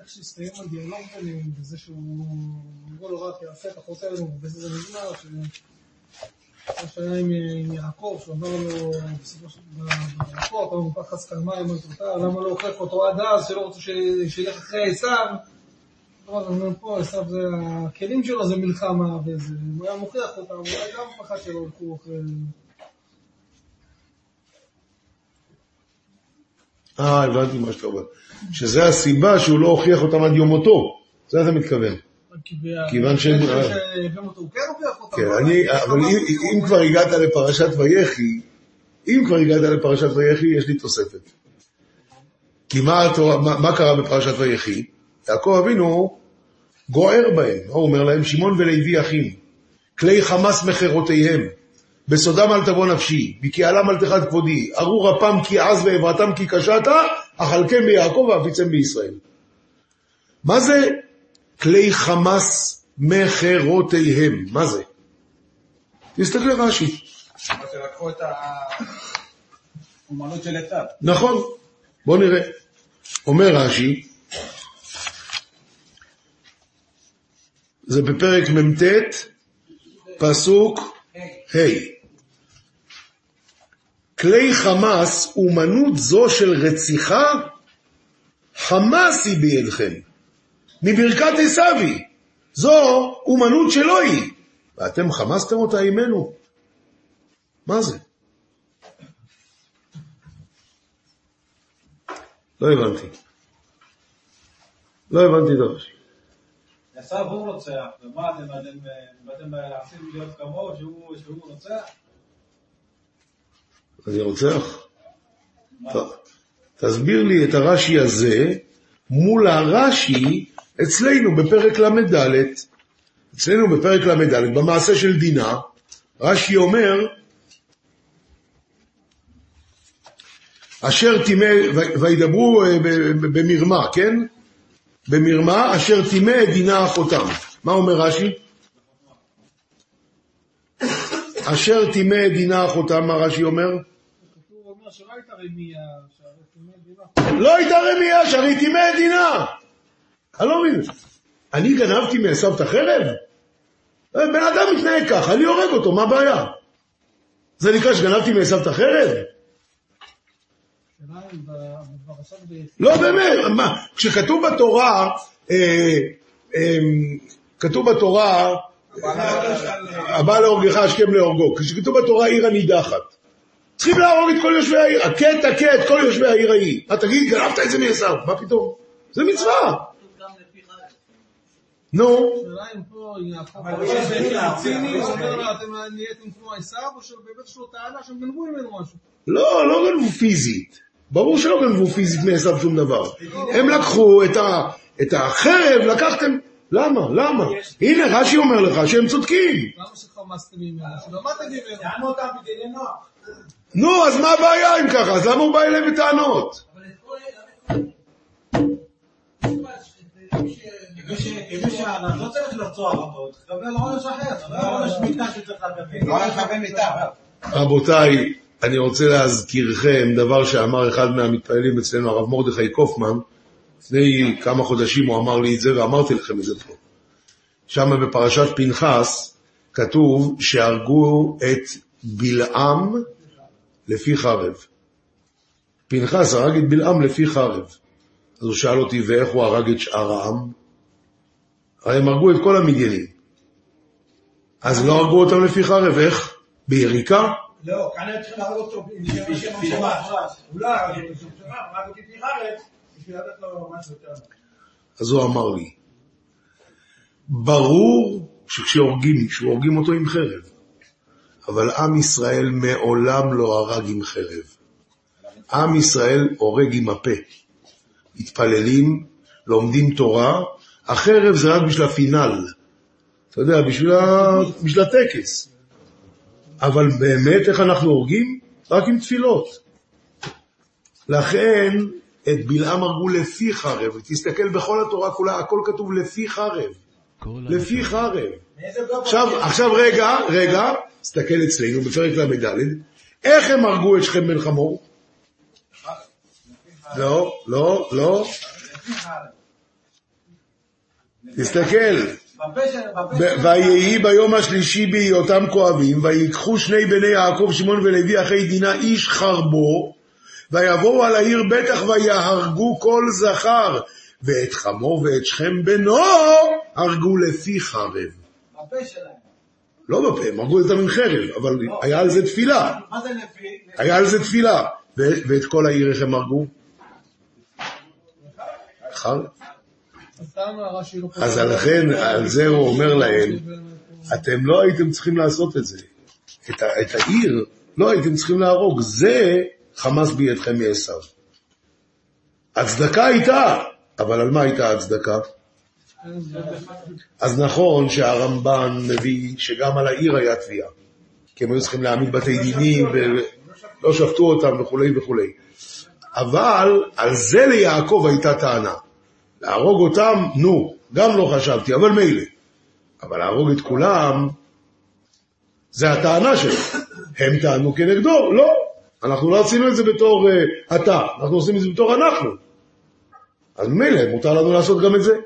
איך שהסתיים הדיאלוג ביניהם, וזה שהוא נגול לא רק יעשה את החוצה אלינו, ובזה זה נגמר, שהיה עם יעקב, שאומר לו, יעקב, אתה מופך חסקרמה עם התרותה, למה לא הוכרח אותו עד אז, שלא רוצה שילך אחרי עשיו? אבל אני אומר פה, עשיו זה, הכלים שלו זה מלחמה, וזה, הוא היה מוכיח אותם, הוא היה גם פחד שלא הולכו אחרי... אה, הבנתי מה שאתה אומר. שזה הסיבה שהוא לא הוכיח אותם עד יום מותו. זה אתה מתכוון. כיוון ש... כן, אבל אם כבר הגעת לפרשת ויחי, אם כבר הגעת לפרשת ויחי, יש לי תוספת. כי מה קרה בפרשת ויחי? יעקב אבינו גוער בהם. הוא אומר להם, שמעון ולוי אחים, כלי חמס מחירותיהם. בסודם אל תבוא נפשי, בקהלם אל תחד כבודי, ארור אפם כי עז ועברתם כי קשעת, החלקם ביעקב ואפיצם בישראל. מה זה? כלי חמאס מחירותיהם. מה זה? תסתכל רש"י. שלקחו את האומנות של עצב. נכון. בוא נראה. אומר רש"י, זה בפרק מ"ט, פסוק היי. כלי חמאס, אומנות זו של רציחה, חמאס היא בידכם. מברכת עשבי. זו אומנות שלא היא. ואתם חמאסתם אותה עימנו. מה זה? לא הבנתי. לא הבנתי דרש. עשב הוא רוצח, ומה אתם להחסים להיות כמוהו שהוא רוצח? אני רוצח? תסביר לי את הרש"י הזה מול הרש"י אצלנו בפרק למ"ד. אצלנו בפרק למ"ד, במעשה של דינה, רש"י אומר, אשר תימא, וידברו במרמה, כן? במרמה, אשר תימא את דינה אחותם. מה אומר רש"י? אשר תימא את דינה אחותם, מה רש"י אומר? הוא אומר שלא הייתה רמייה, שהרי תימא את דינה. לא הייתה רמייה, שהרי תימא את דינה. אני לא מבין. אני גנבתי מעשיו את החרב? בן אדם מתנהג כך, אני הורג אותו, מה הבעיה? זה נקרא שגנבתי מעשיו את החרב? לא באמת, מה? כשכתוב בתורה, כתוב בתורה, הבא להורגך השכם להורגו, כשכתוב בתורה עיר הנידחת, צריכים להורג את כל יושבי העיר, הקט הקט, כל יושבי העיר ההיא. מה תגיד, גנבת את זה מעשיו, מה פתאום? זה מצווה. נו. שאלה אם פה, אבל יש דינה, ציני, אתם נהייתם כמו עשיו, או שבאמת שלו טענה שהם גנבו ממנו משהו? לא, לא גנבו פיזית. ברור שלא גנבו פיזית מעשיו שום דבר. הם לקחו את החרב, לקחתם... למה? למה? הנה, רש"י אומר לך שהם צודקים. למה שחמאסתם ממנו? למה תגיד לנו? טענו אותם בדיני נוח. נו, אז מה הבעיה אם ככה? אז למה הוא בא אליהם בטענות? אבל את כל אלה... לא צריך לרצוח אותו, תקבל עונש אחר, לא עונש מיתה שצריך לדבר, לא לכוון מיתה. רבותיי, אני רוצה להזכירכם דבר שאמר אחד מהמתפעלים אצלנו, הרב מרדכי קופמן, לפני כמה חודשים הוא אמר לי את זה, ואמרתי לכם את זה פה. שם בפרשת פנחס כתוב שהרגו את בלעם לפי חרב. פנחס הרג את בלעם לפי חרב. אז הוא שאל אותי, ואיך הוא הרג את שאר העם? הרי הם הרגו את כל המדיינים. אז לא הרגו אותם לפי חרב, איך? ביריקה? לא, כאן הם צריכים להרוג אותו בשם המשמעת. אולי, בשם המשמעת, רק אותי פי חרב, בשביל לדעת לו ממש יותר. אז הוא אמר לי, ברור שכשהורגים, כשהורגים אותו עם חרב, אבל עם ישראל מעולם לא הרג עם חרב. עם ישראל הורג עם הפה. מתפללים, לומדים תורה, החרב זה רק בשביל הפינל, אתה יודע, בשביל, ה... בשביל הטקס. אבל באמת איך אנחנו הורגים? רק עם תפילות. לכן את בלעם הרגו לפי חרב, תסתכל בכל התורה כולה, הכל כתוב לפי חרב. לפי חרב. עכשיו, עכשיו רגע, רגע, תסתכל אצלנו בפרק למדלת, איך הם הרגו את שכם בן חמור? לא, לא, לא. תסתכל. ויהי ביום השלישי בהיותם כואבים, ויקחו שני בני יעקב, שמעון ולוי, אחי דינה, איש חרבו, ויבואו על העיר בטח ויהרגו כל זכר, ואת חמו ואת שכם בנו הרגו לפי חרב. בפה שלהם. לא בפה, הם הרגו אותם עם חרב, אבל היה על זה תפילה. מה זה לפי? היה על זה תפילה. ואת כל העיר איך הם הרגו? חרב. אז לכן, על זה הוא אומר להם, אתם לא הייתם צריכים לעשות את זה. את העיר לא הייתם צריכים להרוג. זה חמאס בידכם מעשיו. הצדקה הייתה, אבל על מה הייתה הצדקה? אז נכון שהרמב"ן מביא שגם על העיר היה תביעה, כי הם היו צריכים להעמיד בתי דינים ולא שפטו אותם וכו' וכו'. אבל על זה ליעקב הייתה טענה. להרוג אותם, נו, גם לא חשבתי, אבל מילא. אבל להרוג את כולם, זה הטענה שלו. הם טענו כנגדו, לא. אנחנו לא עשינו את זה בתור uh, אתה, אנחנו עושים את זה בתור אנחנו. אז מילא, מותר לנו לעשות גם את זה.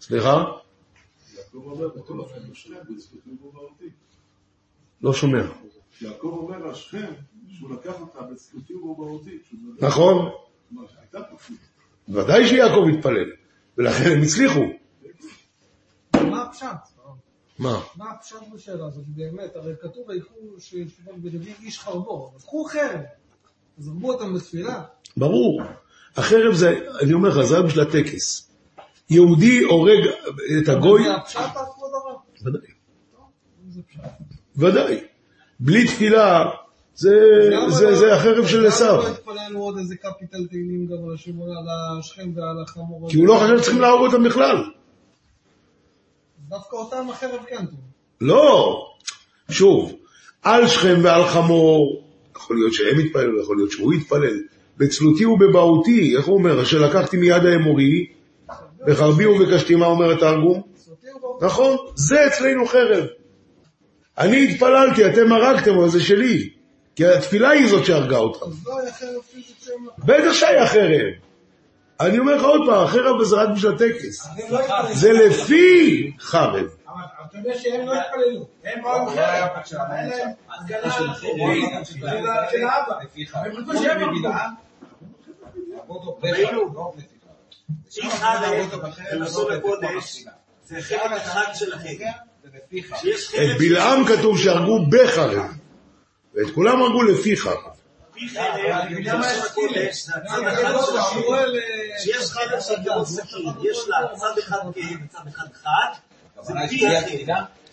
סליחה? לא שומע. יעקב אומר השכם, שהוא לקח אותה בזכותי ובאותי. נכון. ודאי שיעקב התפלל, ולכן הם הצליחו. מה הפשט? מה? מה הפשט בשאלה הזאת? באמת, הרי כתוב היקחו ששובן בלבי איש חרבו, אז קחו חרב, אז הרבו אותם בתפילה. ברור. החרב זה, אני אומר לך, זה בשביל הטקס. יהודי הורג את הגוי... זה הפשט עצמו דבר? ודאי. ודאי. בלי תפילה, זה, זה, זה החרב של עשיו. למה לא התפללנו עוד איזה קפיטל תהילים גם על השכם ועל החמור? כי הוא לא חשב צריכים להרוג אותם בכלל. דווקא אותם החרב כן. לא. שוב, על שכם ועל חמור, יכול להיות שהם יתפלל, יכול להיות שהוא יתפלל. בצלותי ובבעותי, איך הוא אומר? שלקחתי מיד האמורי, בחרבי ובקשתי, מה אומר התרגום? נכון, זה אצלנו חרב. אני התפללתי, אתם הרגתם, אבל זה שלי. כי התפילה היא זאת שהרגה אותם. אז לא היה חרב פיזית שם. בטח שהיה חרב. אני אומר לך עוד פעם, החרב זה רק בשביל הטקס. זה לפי חרב. אבל אתה יודע שהם לא התפללו. הם לא היו חרב. אז גלה של האבא. לפי חרב. הם חושבים שהם הרגו. רבותו, זה חרב החרב של החגר. את בלעם כתוב שהרגו בחרב, ואת כולם הרגו לפי חרב. שיש חרב שגרו סכין, יש לה צד אחד כהה וצד אחד חד, זה פי יחיד.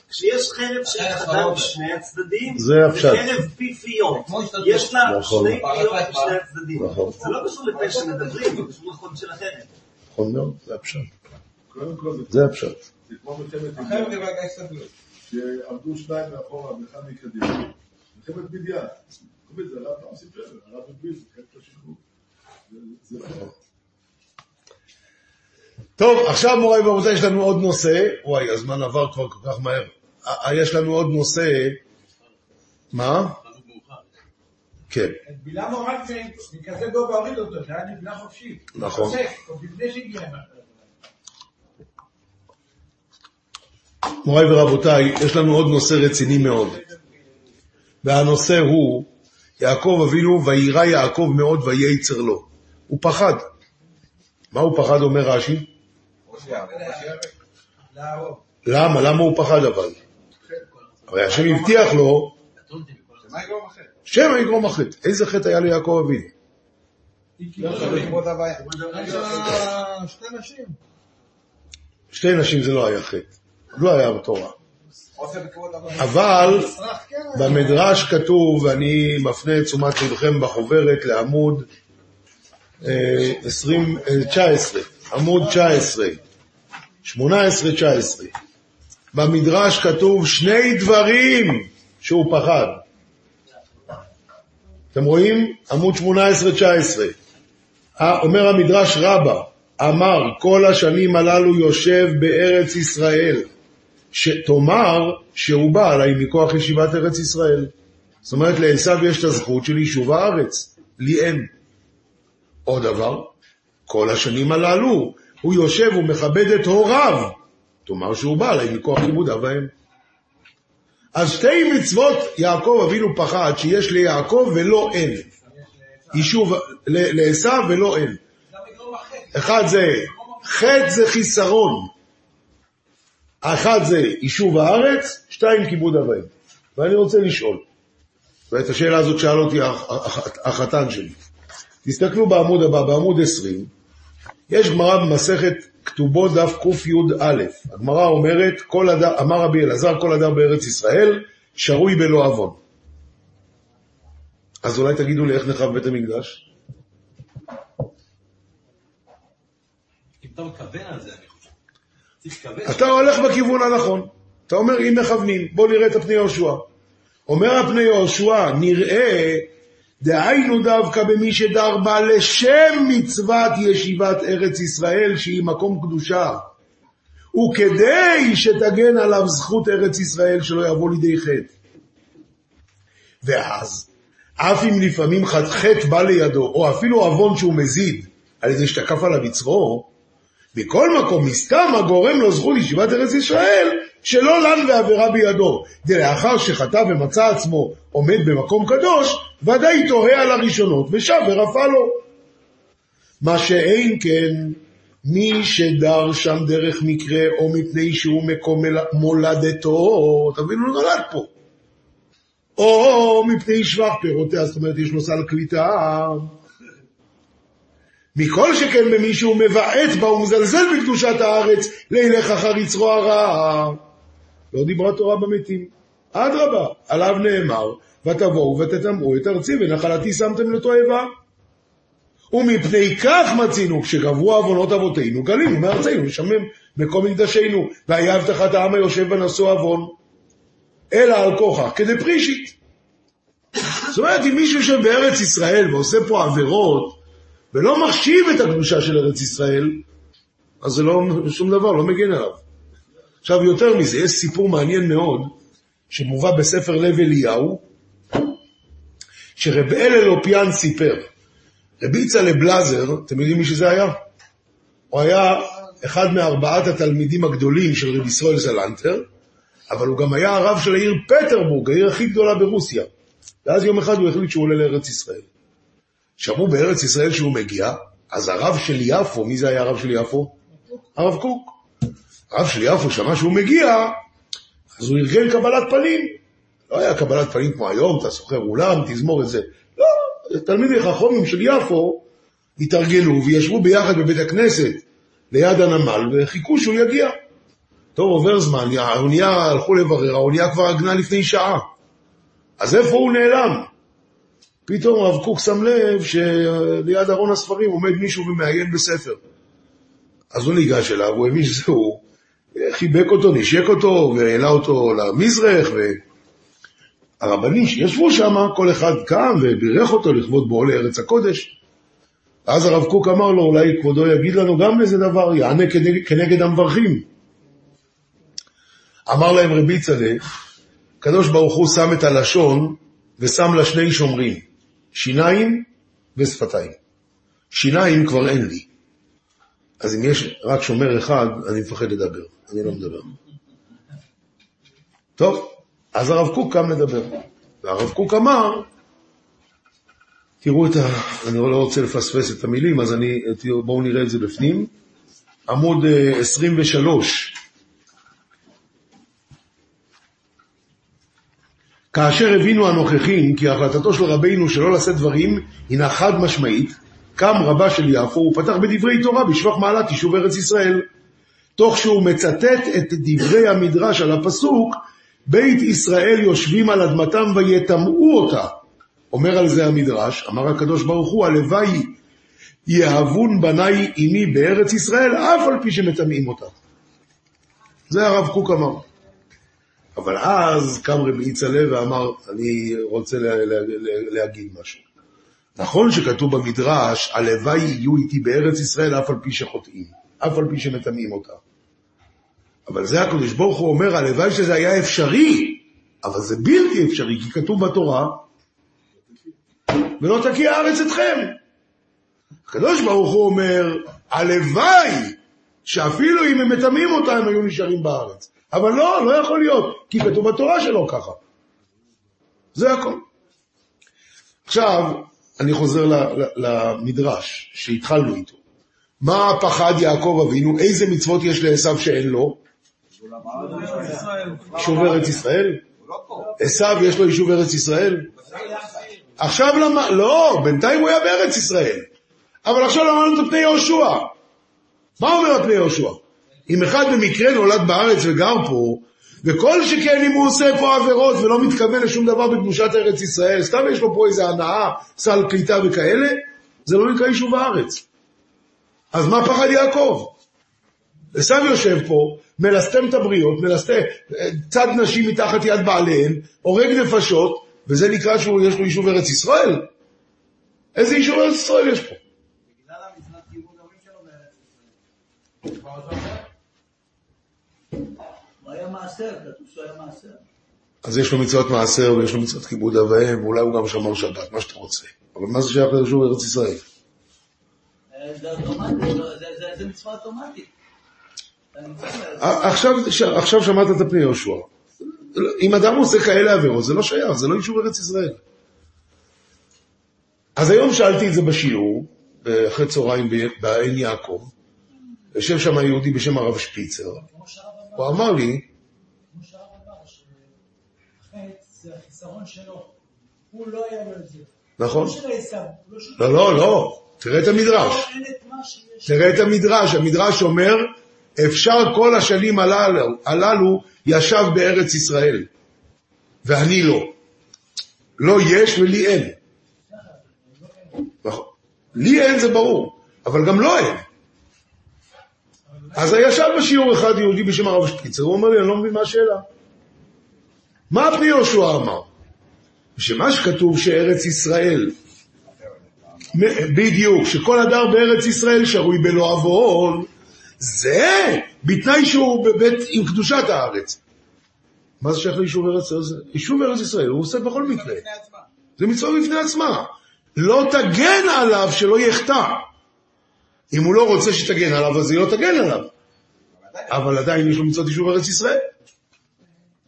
כשיש חרב שחדה בשני הצדדים, זה חרב פי פיות, יש לה שני פיות בשני הצדדים. זה לא קשור לפה שמדברים, זה קשור לחוד של החרב. נכון מאוד, זה הפשט. זה הפשט. זה כמו מלחמת בדיין, שעמדו שניים מאחורה, ואחד מקדימה. מלחמת בדיין. תמיד, זה הרב פעם סיפר, הרב מביל, זה חלק לשחרור. זה חלק. טוב, עכשיו מוריי ורבותיי, יש לנו עוד נושא. וואי, הזמן עבר כבר כל כך מהר. יש לנו עוד נושא. מה? כן. בלעם הורג זה, מכזה גובה הוריד אותו, זה היה נבלה חופשית. נכון. או בפני שגיע מהחלט. מוריי ורבותיי, יש לנו עוד נושא רציני מאוד. והנושא הוא, יעקב אבינו, וירא יעקב מאוד וייצר לו. הוא פחד. מה הוא פחד, אומר רש"י? למה? למה הוא פחד אבל? הרי השם הבטיח לו, שמא יגרום החטא. איזה חטא היה ליעקב אבינו? שתי נשים זה לא היה חטא. לא היה בתורה. אבל במדרש כתוב, ואני מפנה את תשומת לבכם בחוברת לעמוד עשרים, תשע עשרה, עמוד תשע עשרה, שמונה עשרה תשע עשרה, במדרש כתוב שני דברים שהוא פחד. אתם רואים? עמוד שמונה עשרה תשע עשרה, אומר המדרש רבה, אמר כל השנים הללו יושב בארץ ישראל, שתאמר שהוא בא עליי מכוח ישיבת ארץ ישראל. זאת אומרת, לעשיו יש את הזכות של יישוב הארץ, לי אין. עוד דבר, כל השנים הללו, הוא יושב ומכבד את הוריו, תאמר שהוא בא עליי מכוח לימודיו בהם. אז שתי מצוות יעקב אבינו פחד שיש ליעקב ולא אין. יישוב לעשיו ולא אין. אחד זה, חטא זה חיסרון. אחד זה יישוב הארץ, שתיים כיבוד אבאים. ואני רוצה לשאול, ואת השאלה הזאת שאל אותי החתן שלי. תסתכלו בעמוד הבא, בעמוד עשרים, יש גמרא במסכת כתובות דף קוף יוד א', הגמרא אומרת, כל אדם, אמר רבי אלעזר, כל אדם בארץ ישראל, שרוי בלא עוון. אז אולי תגידו לי איך נחרב בית המקדש? אם אתה מכוון על זה, אני חושב. אתה הולך בכיוון הנכון. אתה אומר, אם מכוונים, בוא נראה את הפני יהושע. אומר הפני יהושע, נראה, דהיינו דווקא במי שדר בה לשם מצוות ישיבת ארץ ישראל, שהיא מקום קדושה. וכדי שתגן עליו זכות ארץ ישראל, שלא יבוא לידי חטא. ואז, אף אם לפעמים חטא בא לידו, או אפילו עוון שהוא מזיד, על איזה שתקף עליו יצרו, בכל מקום מסתם הגורם לו זכות ישיבת ארץ ישראל, שלא לן ועבירה בידו, דלאחר שחטא ומצא עצמו עומד במקום קדוש, ודאי תוהה על הראשונות, ושב ורפא לו. מה שאין כן, מי שדר שם דרך מקרה, או מפני שהוא מקום מולדתו, תבינו, נולד פה, או מפני שבח פירותיה, זאת אומרת, יש לו סל קליטה, מכל שכן במי שהוא מבעט בה ומזלזל בקדושת הארץ, לילך אחר יצרו הרע. לא דיברה תורה במתים. אדרבה, עליו נאמר, ותבואו ותתמרו את ארצי, ונחלתי שמתם לתועבה. ומפני כך מצינו, כשגברו עוונות אבותינו, גלינו מארצנו, לשמם מקום מקדשנו, והיה הבטחת העם היושב ונשוא עוון, אלא על כוחה, כדי פרישית. זאת אומרת, אם מישהו שבארץ ישראל ועושה פה עבירות, ולא מחשיב את הקדושה של ארץ ישראל, אז זה לא, שום דבר, לא מגן עליו. עכשיו, יותר מזה, יש סיפור מעניין מאוד, שמובא בספר לב אליהו, שרב אל אופיאן סיפר. רבי יצחק בלאזר, אתם יודעים מי שזה היה? הוא היה אחד מארבעת התלמידים הגדולים של רבי ישראל זלנטר, אבל הוא גם היה הרב של העיר פטרבורג, העיר הכי גדולה ברוסיה. ואז יום אחד הוא החליט שהוא עולה לארץ ישראל. שמעו בארץ ישראל שהוא מגיע, אז הרב של יפו, מי זה היה הרב של יפו? הרב קוק. הרב של יפו שמע שהוא מגיע, אז הוא ארגן קבלת פנים. לא היה קבלת פנים כמו היום, אתה סוחר אולם, תזמור את זה. לא, תלמידי חכמים של יפו התארגנו וישבו ביחד בבית הכנסת ליד הנמל וחיכו שהוא יגיע. טוב, עובר זמן, האונייה הלכו לברר, האונייה כבר הגנה לפני שעה. אז איפה הוא נעלם? פתאום רב קוק שם לב שליד ארון הספרים עומד מישהו ומעיין בספר. אז הוא ניגש אליו, הוא האמין שזה הוא, חיבק אותו, נשק אותו, והעלה אותו למזרח, והרבנים שישבו שם, כל אחד קם ובירך אותו לכבוד בואו לארץ הקודש. אז הרב קוק אמר לו, אולי כבודו יגיד לנו גם איזה דבר, יענה כנגד המברכים. אמר להם רבי צדק, הקדוש ברוך הוא שם את הלשון, ושם לה שני שומרים, שיניים ושפתיים. שיניים כבר אין לי. אז אם יש רק שומר אחד, אני מפחד לדבר. אני לא מדבר. טוב, אז הרב קוק קם לדבר. והרב קוק אמר, תראו את ה... אני לא רוצה לפספס את המילים, אז אני... בואו נראה את זה בפנים. עמוד עשרים ושלוש. כאשר הבינו הנוכחים כי החלטתו של רבינו שלא לשאת דברים הינה חד משמעית, קם רבה של יפו ופתח בדברי תורה בשבח מעלת יישוב ארץ ישראל, תוך שהוא מצטט את דברי המדרש על הפסוק בית ישראל יושבים על אדמתם ויתמאו אותה. אומר על זה המדרש, אמר הקדוש ברוך הוא, הלוואי יהבון בני אימי בארץ ישראל, אף על פי שמטמאים אותה. זה הרב קוק אמר. אבל אז קם רבי יצלב ואמר, אני רוצה לה, לה, לה, להגיד משהו. נכון שכתוב במדרש, הלוואי יהיו איתי בארץ ישראל, אף על פי שחוטאים, אף על פי שמטמאים אותה. אבל זה הקדוש ברוך הוא אומר, הלוואי שזה היה אפשרי, אבל זה בלתי אפשרי, כי כתוב בתורה, ולא תקיע הארץ אתכם. הקדוש ברוך הוא אומר, הלוואי שאפילו אם הם מטמאים אותה, הם היו נשארים בארץ. אבל לא, לא יכול להיות, כי כתוב בתורה שלו ככה. זה הכל. עכשיו, אני חוזר למדרש שהתחלנו איתו. מה פחד יעקב אבינו? איזה מצוות יש לעשו שאין לו? יישוב ארץ ישראל? עשו יש לו יישוב ארץ ישראל? עכשיו למה? לא, בינתיים הוא היה בארץ ישראל. אבל עכשיו למדנו את פני יהושע. מה אומר פני יהושע? אם אחד במקרה נולד בארץ וגר פה, וכל שכן אם הוא עושה פה עבירות ולא מתכוון לשום דבר בקדושת ארץ ישראל, סתם יש לו פה איזה הנאה, סל קליטה וכאלה, זה לא נקרא יישוב הארץ. אז מה פחד יעקב? עשיו יושב פה, מלסתם את הבריות, מלסתם צד נשים מתחת יד בעליהן, הורג נפשות, וזה נקרא שיש לו יישוב ארץ ישראל? איזה יישוב ארץ ישראל יש פה? בגלל המצוות קיבוץ הורים שלו בארץ ישראל. כבר עזוב? הוא היה מעשר, כתוב שהוא היה מעשר. אז יש לו מצוות מעשר ויש לו מצוות כיבוד אב ואם, ואולי הוא גם שמר שבת, מה שאתה רוצה. אבל מה זה שייך ליישוב ארץ ישראל? זה אוטומטי, זה מצווה אוטומטית. עכשיו שמעת את פני יהושע. אם אדם עושה כאלה עבירות, זה לא שייך, זה לא יישוב ארץ ישראל. אז היום שאלתי את זה בשיעור, אחרי צהריים בעין יעקב, יושב שם היהודי בשם הרב שפיצר. הוא אמר לי, כמו שער אמר, שהחץ זה החיסרון שלו. הוא לא היה לו את זה. נכון. לא, לא, לא. תראה את המדרש. תראה את המדרש. המדרש אומר, אפשר כל השנים הללו ישב בארץ ישראל. ואני לא. לא יש ולי אין. נכון. לי אין זה ברור. אבל גם לא אין. אז ישב בשיעור אחד יהודי בשם הרב שפיצר, הוא אומר לי, אני לא מבין מה השאלה. מה פני יהושע אמר? שמה שכתוב שארץ ישראל, בדיוק, שכל הדר בארץ ישראל שרוי בלא עוון, זה בתנאי שהוא בבית עם קדושת הארץ. מה זה שייך ליישוב ארץ ישראל? יישוב ארץ ישראל, הוא עושה בכל מקרה. זה מצווה בפני עצמה. לא תגן עליו שלא יחטא. אם הוא לא רוצה שתגן עליו, אז היא לא תגן עליו. אבל עדיין יש לו מצוות יישוב ארץ ישראל.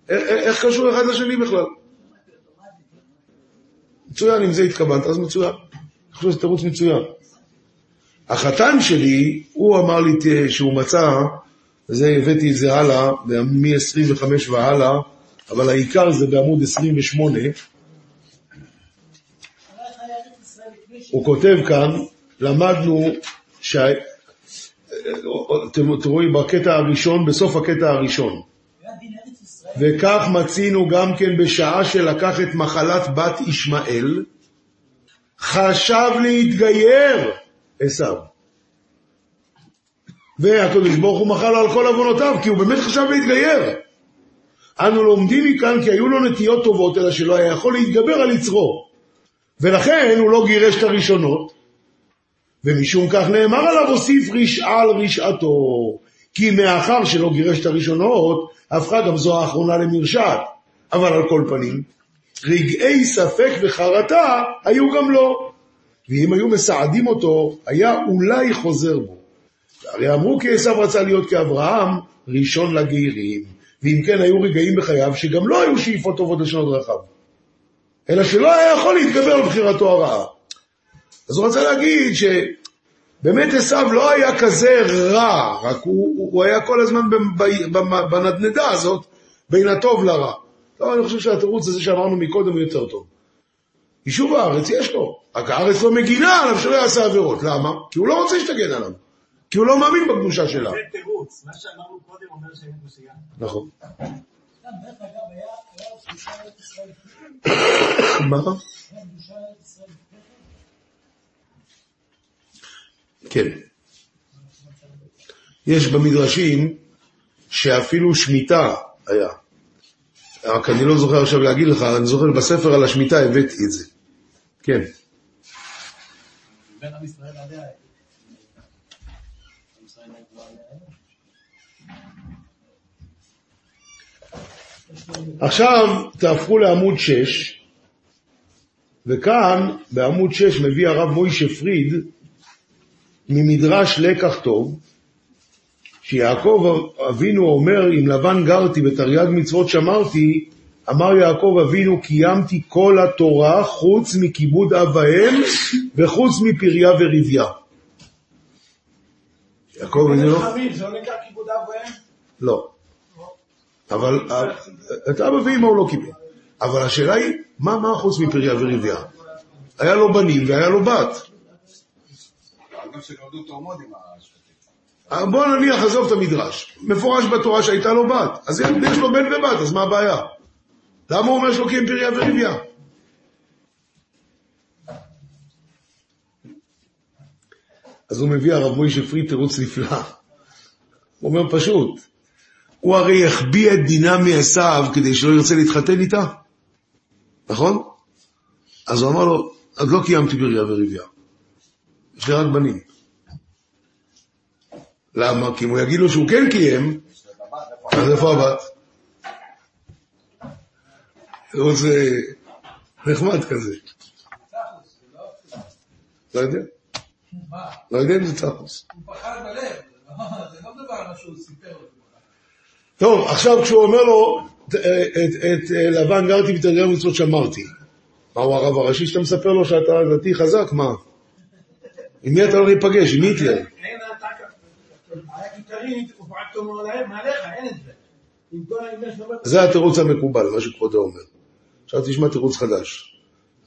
איך קשור אחד לשני בכלל? מצוין, אם זה התקבלת, אז מצוין. אני חושב שזה תירוץ מצוין. החתן שלי, הוא אמר לי שהוא מצא, וזה הבאתי את זה הלאה, מ-עשרים וחמש והלאה, אבל העיקר זה בעמוד עשרים ושמונה. הוא כותב כאן, למדנו, תראו בקטע הראשון, בסוף הקטע הראשון, וכך מצינו גם כן בשעה שלקח את מחלת בת ישמעאל חשב להתגייר עשיו, והקדוש ברוך הוא מחל לו על כל עוונותיו, כי הוא באמת חשב להתגייר. אנו לומדים מכאן כי היו לו נטיות טובות, אלא שלא היה יכול להתגבר על יצרו, ולכן הוא לא גירש את הראשונות, ומשום כך נאמר עליו, הוסיף רשעה על רשעתו, כי מאחר שלא גירש את הראשונות, הפכה גם זו האחרונה למרשעת. אבל על כל פנים, רגעי ספק וחרטה היו גם לו, ואם היו מסעדים אותו, היה אולי חוזר בו. הרי אמרו כי עשיו רצה להיות כאברהם, ראשון לגיירים, ואם כן היו רגעים בחייו שגם לא היו שאיפות טובות לשנות רחב, אלא שלא היה יכול להתגבר על בחירתו הרעה. אז הוא רצה להגיד שבאמת עשיו לא היה כזה רע, רק הוא, הוא היה כל הזמן בנדנדה הזאת, בין הטוב לרע. לא, אני חושב שהתירוץ הזה שאמרנו מקודם הוא יותר טוב. יישוב הארץ יש לו, רק הארץ לא מגינה עליו שלא יעשה עבירות. למה? כי הוא לא רוצה שתגן עליו, כי הוא לא מאמין בקדושה שלה. זה תירוץ, מה שאמרנו קודם אומר שאין קדושה. נכון. דרך אגב היה רב קדושה לישראל. מה? רב קדושה לישראל. כן. יש במדרשים שאפילו שמיטה היה. רק אני לא זוכר עכשיו להגיד לך, אני זוכר בספר על השמיטה הבאתי את זה. כן. בין עם ישראל עליה. עכשיו תהפכו לעמוד שש, וכאן בעמוד שש מביא הרב מוישה פריד ממדרש לקח טוב, שיעקב אבינו אומר, אם לבן גרתי בתרי"ג מצוות שמרתי, אמר יעקב אבינו, קיימתי כל התורה חוץ מכיבוד אב ואם וחוץ מפריה ורביה. יעקב אבינו לא? זה לא נקרא כיבוד אב ואם? לא. אבל את אבא ואמא הוא לא קיבל. אבל השאלה היא, מה מה חוץ מפריה ורביה? היה לו בנים והיה לו בת. בוא נניח, עזוב את המדרש. מפורש בתורה שהייתה לו בת. אז יש לו בן ובת, אז מה הבעיה? למה הוא אומר שלא קיים פריה ורביה? אז הוא מביא הרב מוישה פריד תירוץ נפלא. הוא אומר פשוט, הוא הרי יחביא את דינה מעשיו כדי שלא ירצה להתחתן איתה, נכון? אז הוא אמר לו, אז לא קיימתי פריה ורביה, יש לי רק בנים. למה? כי אם הוא יגיד לו שהוא כן קיים, אז איפה הבת? זה נחמד כזה. לא יודע? לא יודע אם זה צחוס. הוא פחד בלב, זה לא דבר מה שהוא סיפר לו. טוב, עכשיו כשהוא אומר לו, את, את, את לבן גרתי בתרי"ג מצוות שמרתי. מה הוא הרב הראשי שאתה מספר לו שאתה דתי חזק? מה? עם מי אתה לא ניפגש? עם מי תהיה? אין אתה ככה. הגיטרית, הוא פעקתו מאוד להם, עליך, אין את זה. זה התירוץ המקובל, מה שכבודו אומר. עכשיו תשמע תירוץ חדש.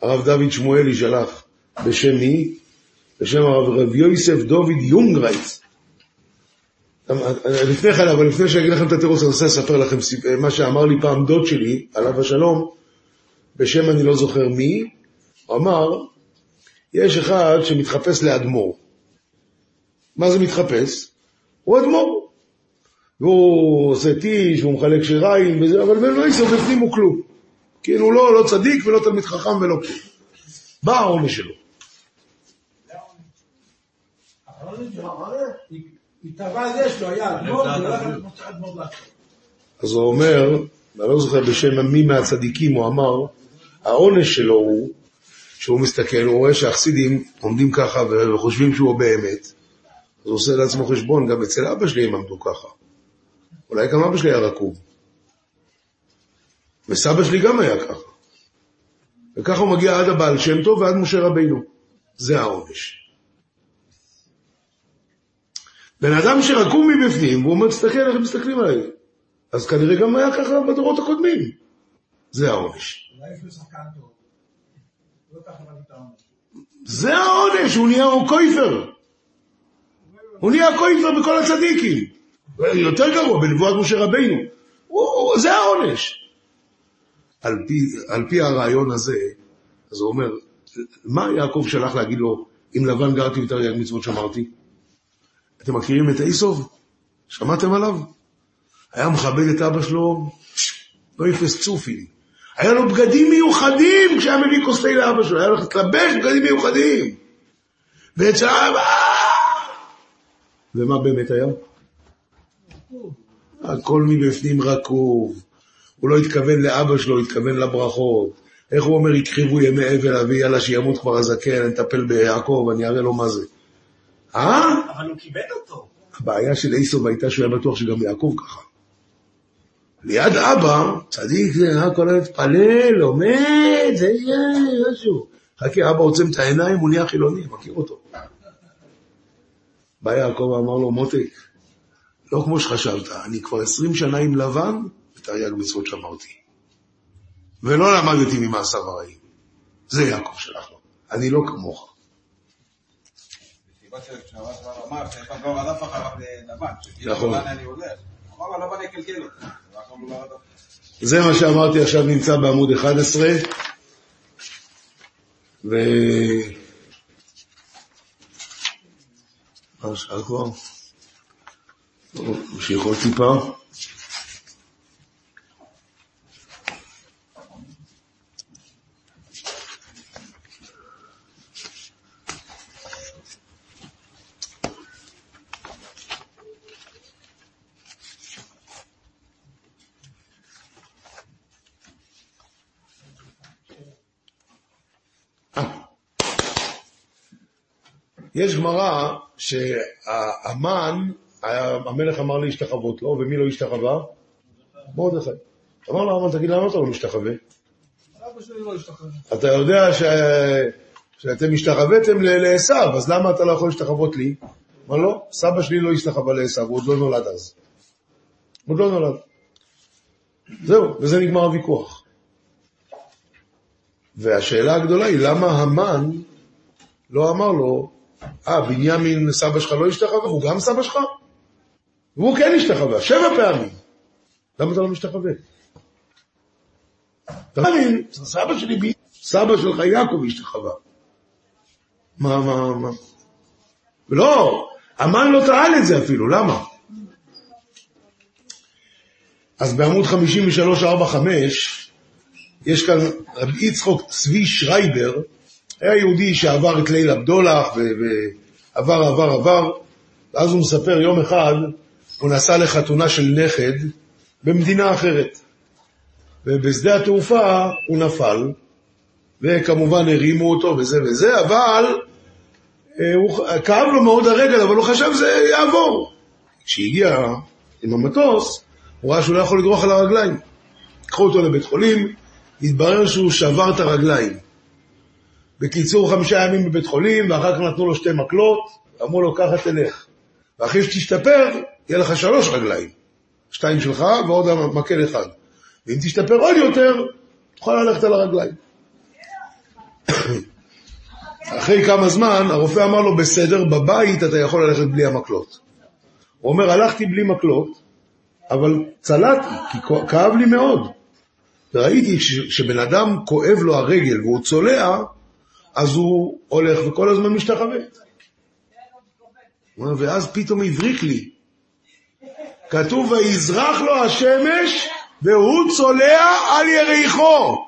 הרב דוד שמואלי שלח בשם מי? בשם הרב רב יוסף דוד יונגרייץ. לפני כן, אבל לפני שאני אגיד לכם את התירוץ, אני רוצה לספר לכם מה שאמר לי פעם דוד שלי, עליו השלום, בשם אני לא זוכר מי, הוא אמר, יש אחד שמתחפש לאדמור. מה זה מתחפש? הוא אדמור. והוא עושה טיש, והוא מחלק שיריים, וזה, אבל בן רייסר בפנים הוא כלום. כאילו הוא לא, לא צדיק ולא תלמיד חכם ולא כלום. מה העונה שלו? העונה שלו, העונה? אז הוא אומר, אני לא זוכר בשם מי מהצדיקים, הוא אמר, העונש שלו הוא, שהוא מסתכל, הוא רואה שהחסידים עומדים ככה וחושבים שהוא באמת, אז הוא עושה לעצמו חשבון, גם אצל אבא שלי הם עמדו ככה, אולי גם אבא שלי היה רקוב, וסבא שלי גם היה ככה, וככה הוא מגיע עד הבעל שם טוב ועד משה רבינו, זה העונש. בן אדם שרקום מבפנים, והוא אומר, תסתכל, איך הם מסתכלים עליי? אז כנראה גם היה ככה בדורות הקודמים. זה העונש. אולי יש לו שחקן טוב. לא ככה להגיד את העונש. זה העונש, הוא נהיה קויפר. הוא נהיה קויפר בכל הצדיקים. יותר גרוע, בנבואת משה רבינו. זה העונש. על פי הרעיון הזה, אז הוא אומר, מה יעקב שלח להגיד לו, אם לבן גרתי בתרי"ג מצוות שמרתי? אתם מכירים את איסוב? שמעתם עליו? היה מכבד את אבא שלו, לא יפס צופי. היה לו בגדים מיוחדים כשהיה מביא כוסתי לאבא שלו. היה לו להתלבש בגדים מיוחדים. ואת שעה... ומה באמת היה? הכל מבפנים רקוב. הוא לא התכוון לאבא שלו, התכוון לברכות. איך הוא אומר, יקריבו ימי אבל אבי, יאללה שימות כבר הזקן, אני אטפל ביעקב, אני אראה לו מה זה. אבל הוא קיבד אותו. הבעיה של איסוב הייתה שהוא היה בטוח שגם יעקב ככה. ליד אבא, צדיק זה, כל הולך פלל, עומד, זה משהו. חכה, אבא עוצם את העיניים, הוא נהיה חילוני, מכיר אותו. בא יעקב אמר לו, מותק, לא כמו שחשבת, אני כבר עשרים שנה עם לבן, בתרי"ג מצוות שמרתי. ולא למדתי ממעשיו הרעים. זה יעקב שלנו, אני לא כמוך. אמר, שאיפה כבר רדף אחריו לבן, שכאילו לבן אני הולך. אמר, לבן יקלקל אותי. זה מה שאמרתי עכשיו נמצא בעמוד אחד עשר, ו... מה השעה כבר? נמשיך עוד טיפה. יש גמרא שהמן, המלך אמר לי להשתחוות לו, ומי לא השתחווה? מרדכי. אמר לו, אמר, תגיד למה אתה לא משתחווה? אבא שלי לא השתחווה. אתה יודע שאתם השתחוותם לעשו, אז למה אתה לא יכול להשתחוות לי? אמר לו, סבא שלי לא השתחווה לעשו, הוא עוד לא נולד אז. הוא עוד לא נולד. זהו, וזה נגמר הוויכוח. והשאלה הגדולה היא, למה המן לא אמר לו, אה, בנימין סבא שלך לא השתחווה, הוא גם סבא שלך? והוא כן השתחווה, שבע פעמים. למה אתה לא משתחווה? תבין, סבא שלי בי, סבא שלך יעקב השתחווה. מה, מה, מה? לא, המן לא טען את זה אפילו, למה? אז בעמוד חמישים ושלוש ארבעים וחמש, יש כאן רבי יצחק צבי שרייבר, היה יהודי שעבר את ליל הבדולח, ועבר, עבר, עבר, ואז הוא מספר יום אחד, הוא נסע לחתונה של נכד, במדינה אחרת. ובשדה התעופה הוא נפל, וכמובן הרימו אותו וזה וזה, אבל, הוא, כאב לו מאוד הרגל, אבל הוא חשב זה יעבור. כשהגיע עם המטוס, הוא ראה שהוא לא יכול לגרוח על הרגליים. קחו אותו לבית חולים, התברר שהוא שבר את הרגליים. בקיצור, חמישה ימים בבית חולים, ואחר כך נתנו לו שתי מקלות, אמרו לו, ככה תלך. ואחרי שתשתפר, יהיה לך שלוש רגליים. שתיים שלך ועוד המקל אחד. ואם תשתפר עוד יותר, תוכל ללכת על הרגליים. אחרי כמה זמן, הרופא אמר לו, בסדר, בבית אתה יכול ללכת בלי המקלות. הוא אומר, הלכתי בלי מקלות, אבל צלעתי, כי כאב לי מאוד. וראיתי שבן אדם כואב לו הרגל, והוא צולע, אז הוא הולך וכל הזמן משתחווה. ואז פתאום הבריק לי. כתוב, ויזרח לו השמש, והוא צולע על יריחו.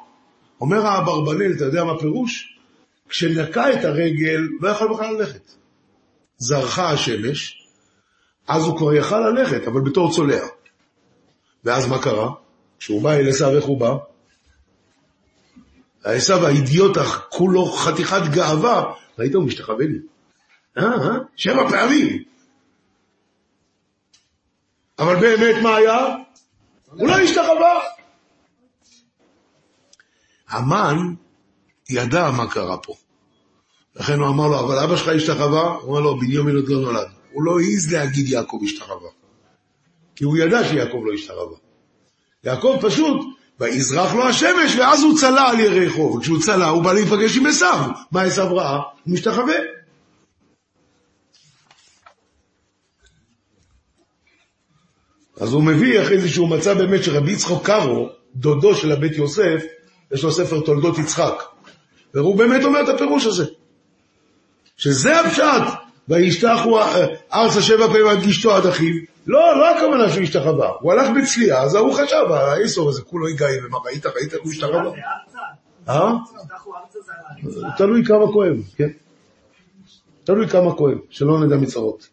אומר האברבנאל, אתה יודע מה פירוש? כשנקע את הרגל, לא יכל בכלל ללכת. זרחה השמש, אז הוא כבר יכל ללכת, אבל בתור צולע. ואז מה קרה? כשהוא בא אל עשיו, איך הוא בא? העשיו, האידיוט, כולו חתיכת גאווה, ראית, הוא משתחווה לי. אה, אה, שבע פעמים. אבל באמת מה היה? הוא לא השתחווה. המן ידע מה קרה פה. לכן הוא אמר לו, אבל אבא שלך השתחווה, הוא אמר לו, בנימין עוד לא נולד. הוא לא העז להגיד יעקב השתחווה. כי הוא ידע שיעקב לא השתחווה. יעקב פשוט... ויזרח לו השמש, ואז הוא צלע על ירחו. וכשהוא צלע, הוא בא להיפגש עם עשיו. מה עשיו ראה? הוא משתחווה. אז הוא מביא אחרי זה שהוא מצא באמת שרבי יצחק קארו, דודו של הבית יוסף, יש לו ספר תולדות יצחק. והוא באמת אומר את הפירוש הזה. שזה הפשט. וישתחו ארצה שבע פעמים עד גשתו עד אחיו. לא, לא הכוונה שהוא השתחווה. הוא הלך בצליעה, אז הוא חשב, האיסור הזה כולו יגאי, ומה ראית, ראית, הוא השתחווה. אה? תלוי כמה כואב, כן. תלוי כמה כואב, שלא נדע מצרות.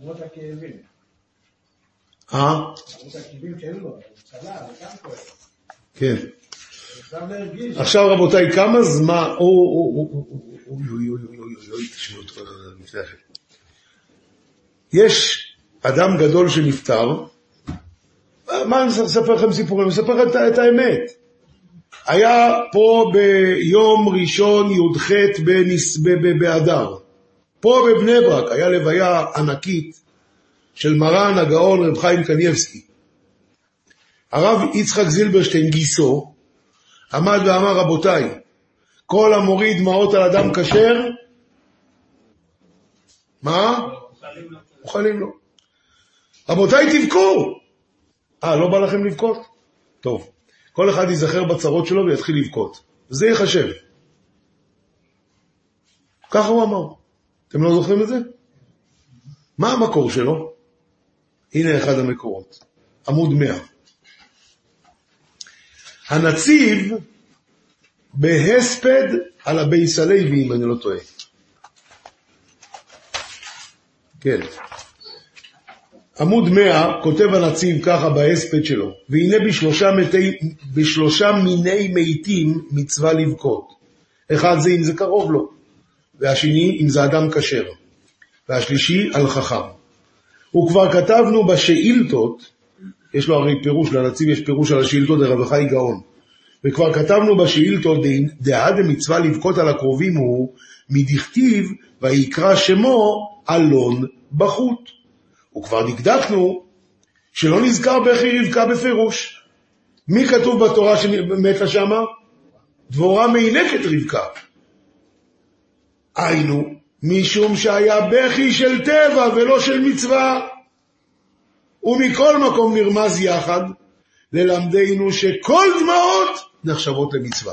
למרות הכאבים. אה? כן. עכשיו רבותיי, כמה זמן... יש אדם גדול שנפטר, מה אני אספר לכם סיפורים? אני אספר את האמת. היה פה ביום ראשון י"ח באדר, פה בבני ברק, היה לוויה ענקית, של מרן הגאון רב חיים קניבסקי. הרב יצחק זילברשטיין גיסו עמד ואמר, רבותיי, כל המוריד דמעות על אדם כשר, מה? אוכלים לו. רבותיי, תבכו. אה, לא בא לכם לבכות? טוב. כל אחד ייזכר בצרות שלו ויתחיל לבכות. וזה יחשב. ככה הוא אמר. אתם לא זוכרים את זה? מה המקור שלו? הנה אחד המקורות. עמוד מאה. הנציב בהספד על הבייס הלוי, אם אני לא טועה. כן. עמוד מאה, כותב הנציב ככה בהספד שלו. והנה בשלושה, מתי, בשלושה מיני מתים מצווה לבכות. אחד זה אם זה קרוב לו. והשני אם זה אדם כשר. והשלישי על חכם. וכבר כתבנו בשאילתות, יש לו הרי פירוש, לנציב יש פירוש על השאילתות דרב חי גאון. וכבר כתבנו בשאילתות, דהד המצווה לבכות על הקרובים הוא מדכתיב ויקרא שמו אלון בחוט. וכבר נקדחנו שלא נזכר בכי רבקה בפירוש. מי כתוב בתורה שמתה שמה? דבורה מעינקת רבקה. היינו, משום שהיה בכי של טבע ולא של מצווה. ומכל מקום נרמז יחד, ללמדנו שכל דמעות נחשבות למצווה.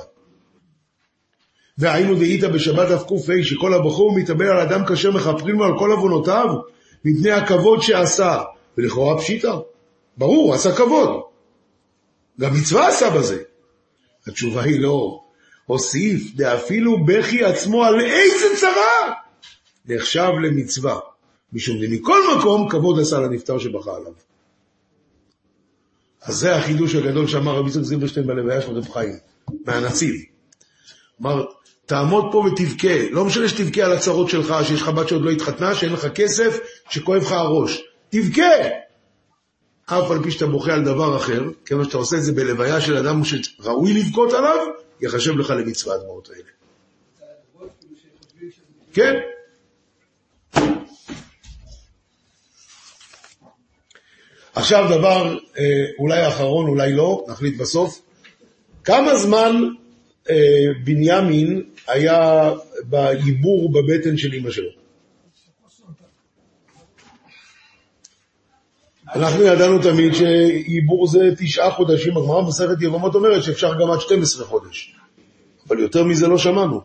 והיינו דהית בשבת אף קופי, שכל הבחור מתאבל על אדם כאשר מחפרים לו על כל אבונותיו, מפני הכבוד שעשה, ולכאורה פשיטה. ברור, עשה כבוד. גם מצווה עשה בזה. התשובה היא לא. הוסיף, דאפילו בכי עצמו על איזה צרה, נחשב למצווה. משום מכל מקום, כבוד עשה לנפטר שבכה עליו. אז זה החידוש הגדול שאמר רבי יצחק זילברשטיין בלוויה של רב חיים, מהנציב. אמר, תעמוד פה ותבכה, לא משנה שתבכה על הצרות שלך, שיש לך בת שעוד לא התחתנה, שאין לך כסף, שכואב לך הראש. תבכה! אף על פי שאתה בוכה על דבר אחר, כמו שאתה עושה את זה בלוויה של אדם שראוי לבכות עליו, יחשב לך למצווה הדמעות האלה. כן? עכשיו דבר אולי אחרון, אולי לא, נחליט בסוף. כמה זמן אה, בנימין היה בעיבור בבטן של אמא שלו? אנחנו ידענו תמיד שעיבור זה תשעה חודשים, הגמרא מסכת יבמות אומרת שאפשר גם עד שנים עשר חודש. אבל יותר מזה לא שמענו.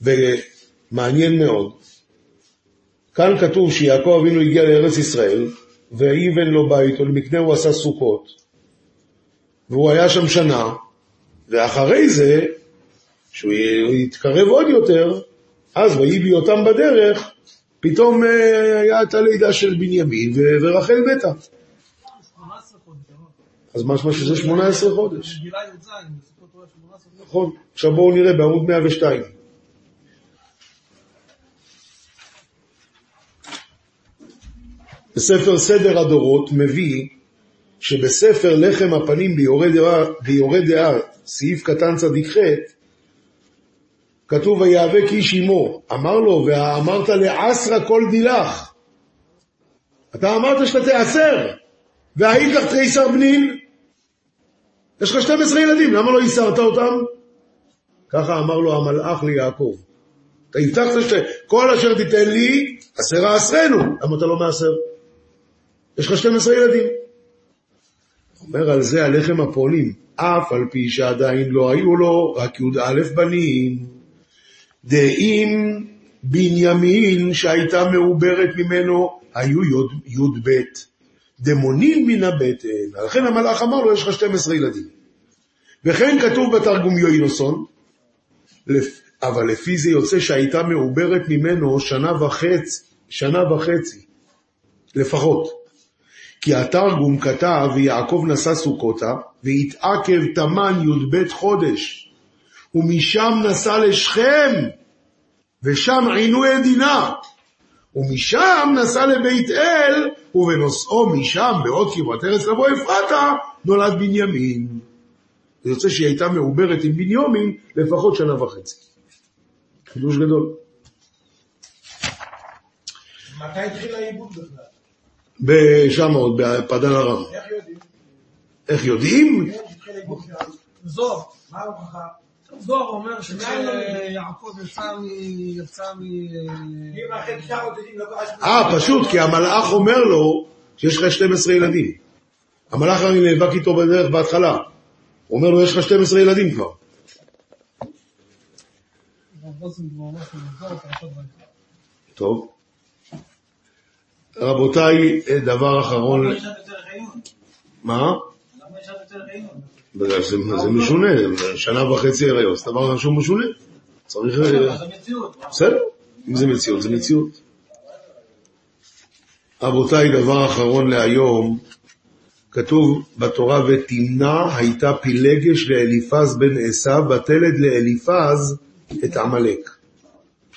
ומעניין מאוד. כאן כתוב שיעקב אבינו הגיע לארץ ישראל, ואיבן לו בית, ולמקנה הוא עשה סוכות, והוא היה שם שנה, ואחרי זה, שהוא יתקרב עוד יותר, אז ויהי בהיותם בדרך, פתאום היה את הלידה של בנימין, ורחל מתה. אז משמע שזה שמונה עשרה חודש. נכון, עכשיו בואו נראה בעמוד מאה ושתיים. בספר סדר הדורות מביא שבספר לחם הפנים ביורה דעה, ביורה דעה סעיף קטן צדיק ח' כתוב ויאבק איש עמו, אמר לו ואמרת לעשרה כל דילך, אתה אמרת שאתה תעשר והיית לך תריסר בנים, יש לך שנים עשר ילדים, למה לא יסרת אותם? ככה אמר לו המלאך ליעקב, אתה הבטחת שכל אשר תיתן לי עשרה עשרנו, למה אתה לא מעשר? יש לך שנים עשר ילדים. אומר על זה הלחם הפועלים, אף על פי שעדיין לא היו לו, רק י"א בנים, דאם בנימין שהייתה מעוברת ממנו, היו י"ב, דמונים מן הבטן, לכן המלאך אמר לו, יש לך שנים עשר ילדים. וכן כתוב בתרגום יוינוסון, אבל לפי זה יוצא שהייתה מעוברת ממנו שנה וחצי, שנה וחצי, לפחות. כי התרגום כתב ויעקב נשא סוכותה והתעכב תמן י"ב חודש ומשם נשא לשכם ושם עינו עדינה ומשם נשא לבית אל ובנוסעו משם בעוד כברת ארץ לבוא אפרתה נולד בנימין. זה יוצא שהיא הייתה מעוברת עם בנימין לפחות שנה וחצי. חידוש גדול. מתי התחיל העיבוד בכלל? בשם עוד, בפדן הרם. איך יודעים? איך יודעים? זו. מה ההוכחה? זוהר אומר שיעקב יצא מ... אה, פשוט, כי המלאך אומר לו שיש לך שנים עשר ילדים. המלאך הרי נאבק איתו בדרך בהתחלה. הוא אומר לו, יש לך שנים עשר ילדים כבר. טוב. רבותיי, דבר אחרון... מה? זה משונה, שנה וחצי הריוס, דבר ראשון משונה, צריך... בסדר, אם זה מציאות, זה מציאות. רבותיי, דבר אחרון להיום, כתוב בתורה, ותמנע הייתה פילגש לאליפז בן עשיו, בתלד לאליפז את עמלק.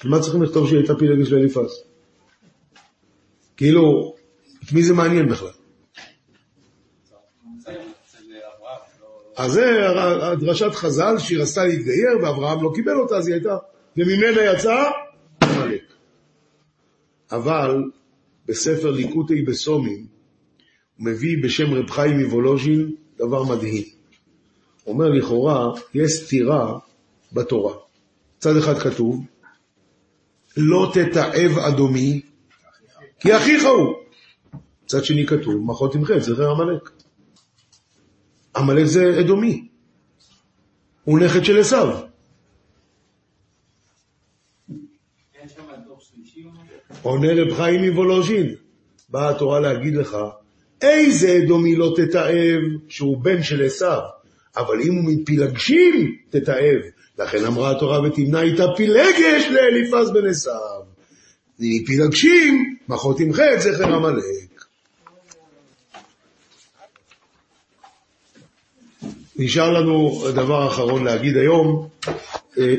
למה צריכים לכתוב שהיא הייתה פילגש לאליפז? כאילו, את מי זה מעניין בכלל? אז זה הדרשת חז"ל שהיא רצתה להתגייר ואברהם לא קיבל אותה, אז היא הייתה, וממנה יצאה עמלק. אבל בספר ליקוטי בסומים הוא מביא בשם רב חיים וולוז'ין דבר מדהים. הוא אומר לכאורה יש סתירה בתורה. צד אחד כתוב לא תתעב אדומי כי אחיך הוא. צד שני כתוב מחות תמחה, זכר עמלק. עמלק זה אדומי, הוא נכד של עשיו. עונה רב חיים וולוז'ין, באה התורה להגיד לך, איזה אדומי לא תתאהב שהוא בן של עשיו, אבל אם הוא מפילגשים תתאהב, לכן אמרה התורה ותמנע איתה פילגש לאליפז בן עשיו. מפילגשים, מחות תמחה את זכר עמלק. נשאר לנו דבר אחרון להגיד היום,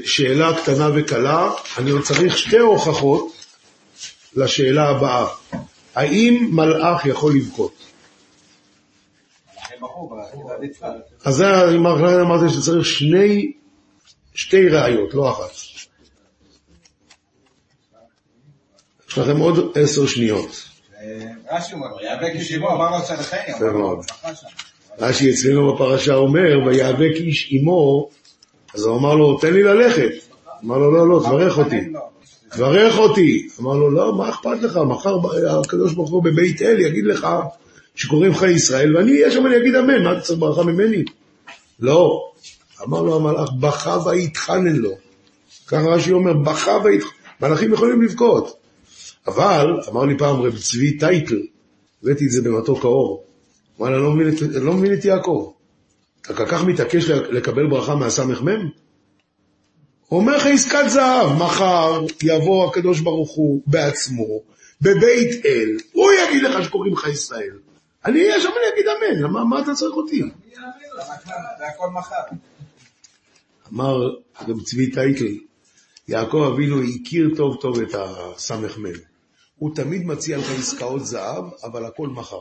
שאלה קטנה וקלה, אני צריך שתי הוכחות לשאלה הבאה. האם מלאך יכול לבכות? אז אמרתי שצריך שני, שתי ראיות, לא אחת. יש לכם עוד עשר שניות. רש"י אומר, יאבק ישיבו, אמר לו צלחני, אמר לו צלחני. רש"י אצלנו בפרשה אומר, ויאבק איש עמו, אז הוא אמר לו, תן לי ללכת. אמר לו, לא, לא, תברך אותי. תברך אותי. אמר לו, לא, מה אכפת לך? מחר הקדוש ברוך הוא בבית אל יגיד לך שקוראים לך ישראל, ואני אהיה שם, אני אגיד אמן, מה אתה צריך ברכה ממני? לא. אמר לו המלאך, בכה והתחנן לו. ככה רש"י אומר, בכה והתחנן. מלאכים יכולים לבכות. אבל, אמר לי פעם רב צבי טייטל, הבאתי את זה במתוק האור, וואלה, אני לא מבין את יעקב. אתה כל כך מתעקש לקבל ברכה מהסמך מם? הוא אומר לך עסקת זהב, מחר יבוא הקדוש ברוך הוא בעצמו, בבית אל, הוא יגיד לך שקוראים לך ישראל. אני אהיה שם אני אגיד אמן, למה, מה אתה צריך אותי? אני אאמין לך, זה הכל מחר. אמר רב צבי טייטל, יעקב אבינו הכיר טוב טוב את הסמך מם. הוא תמיד מציע לך עסקאות זהב, אבל הכל מחר.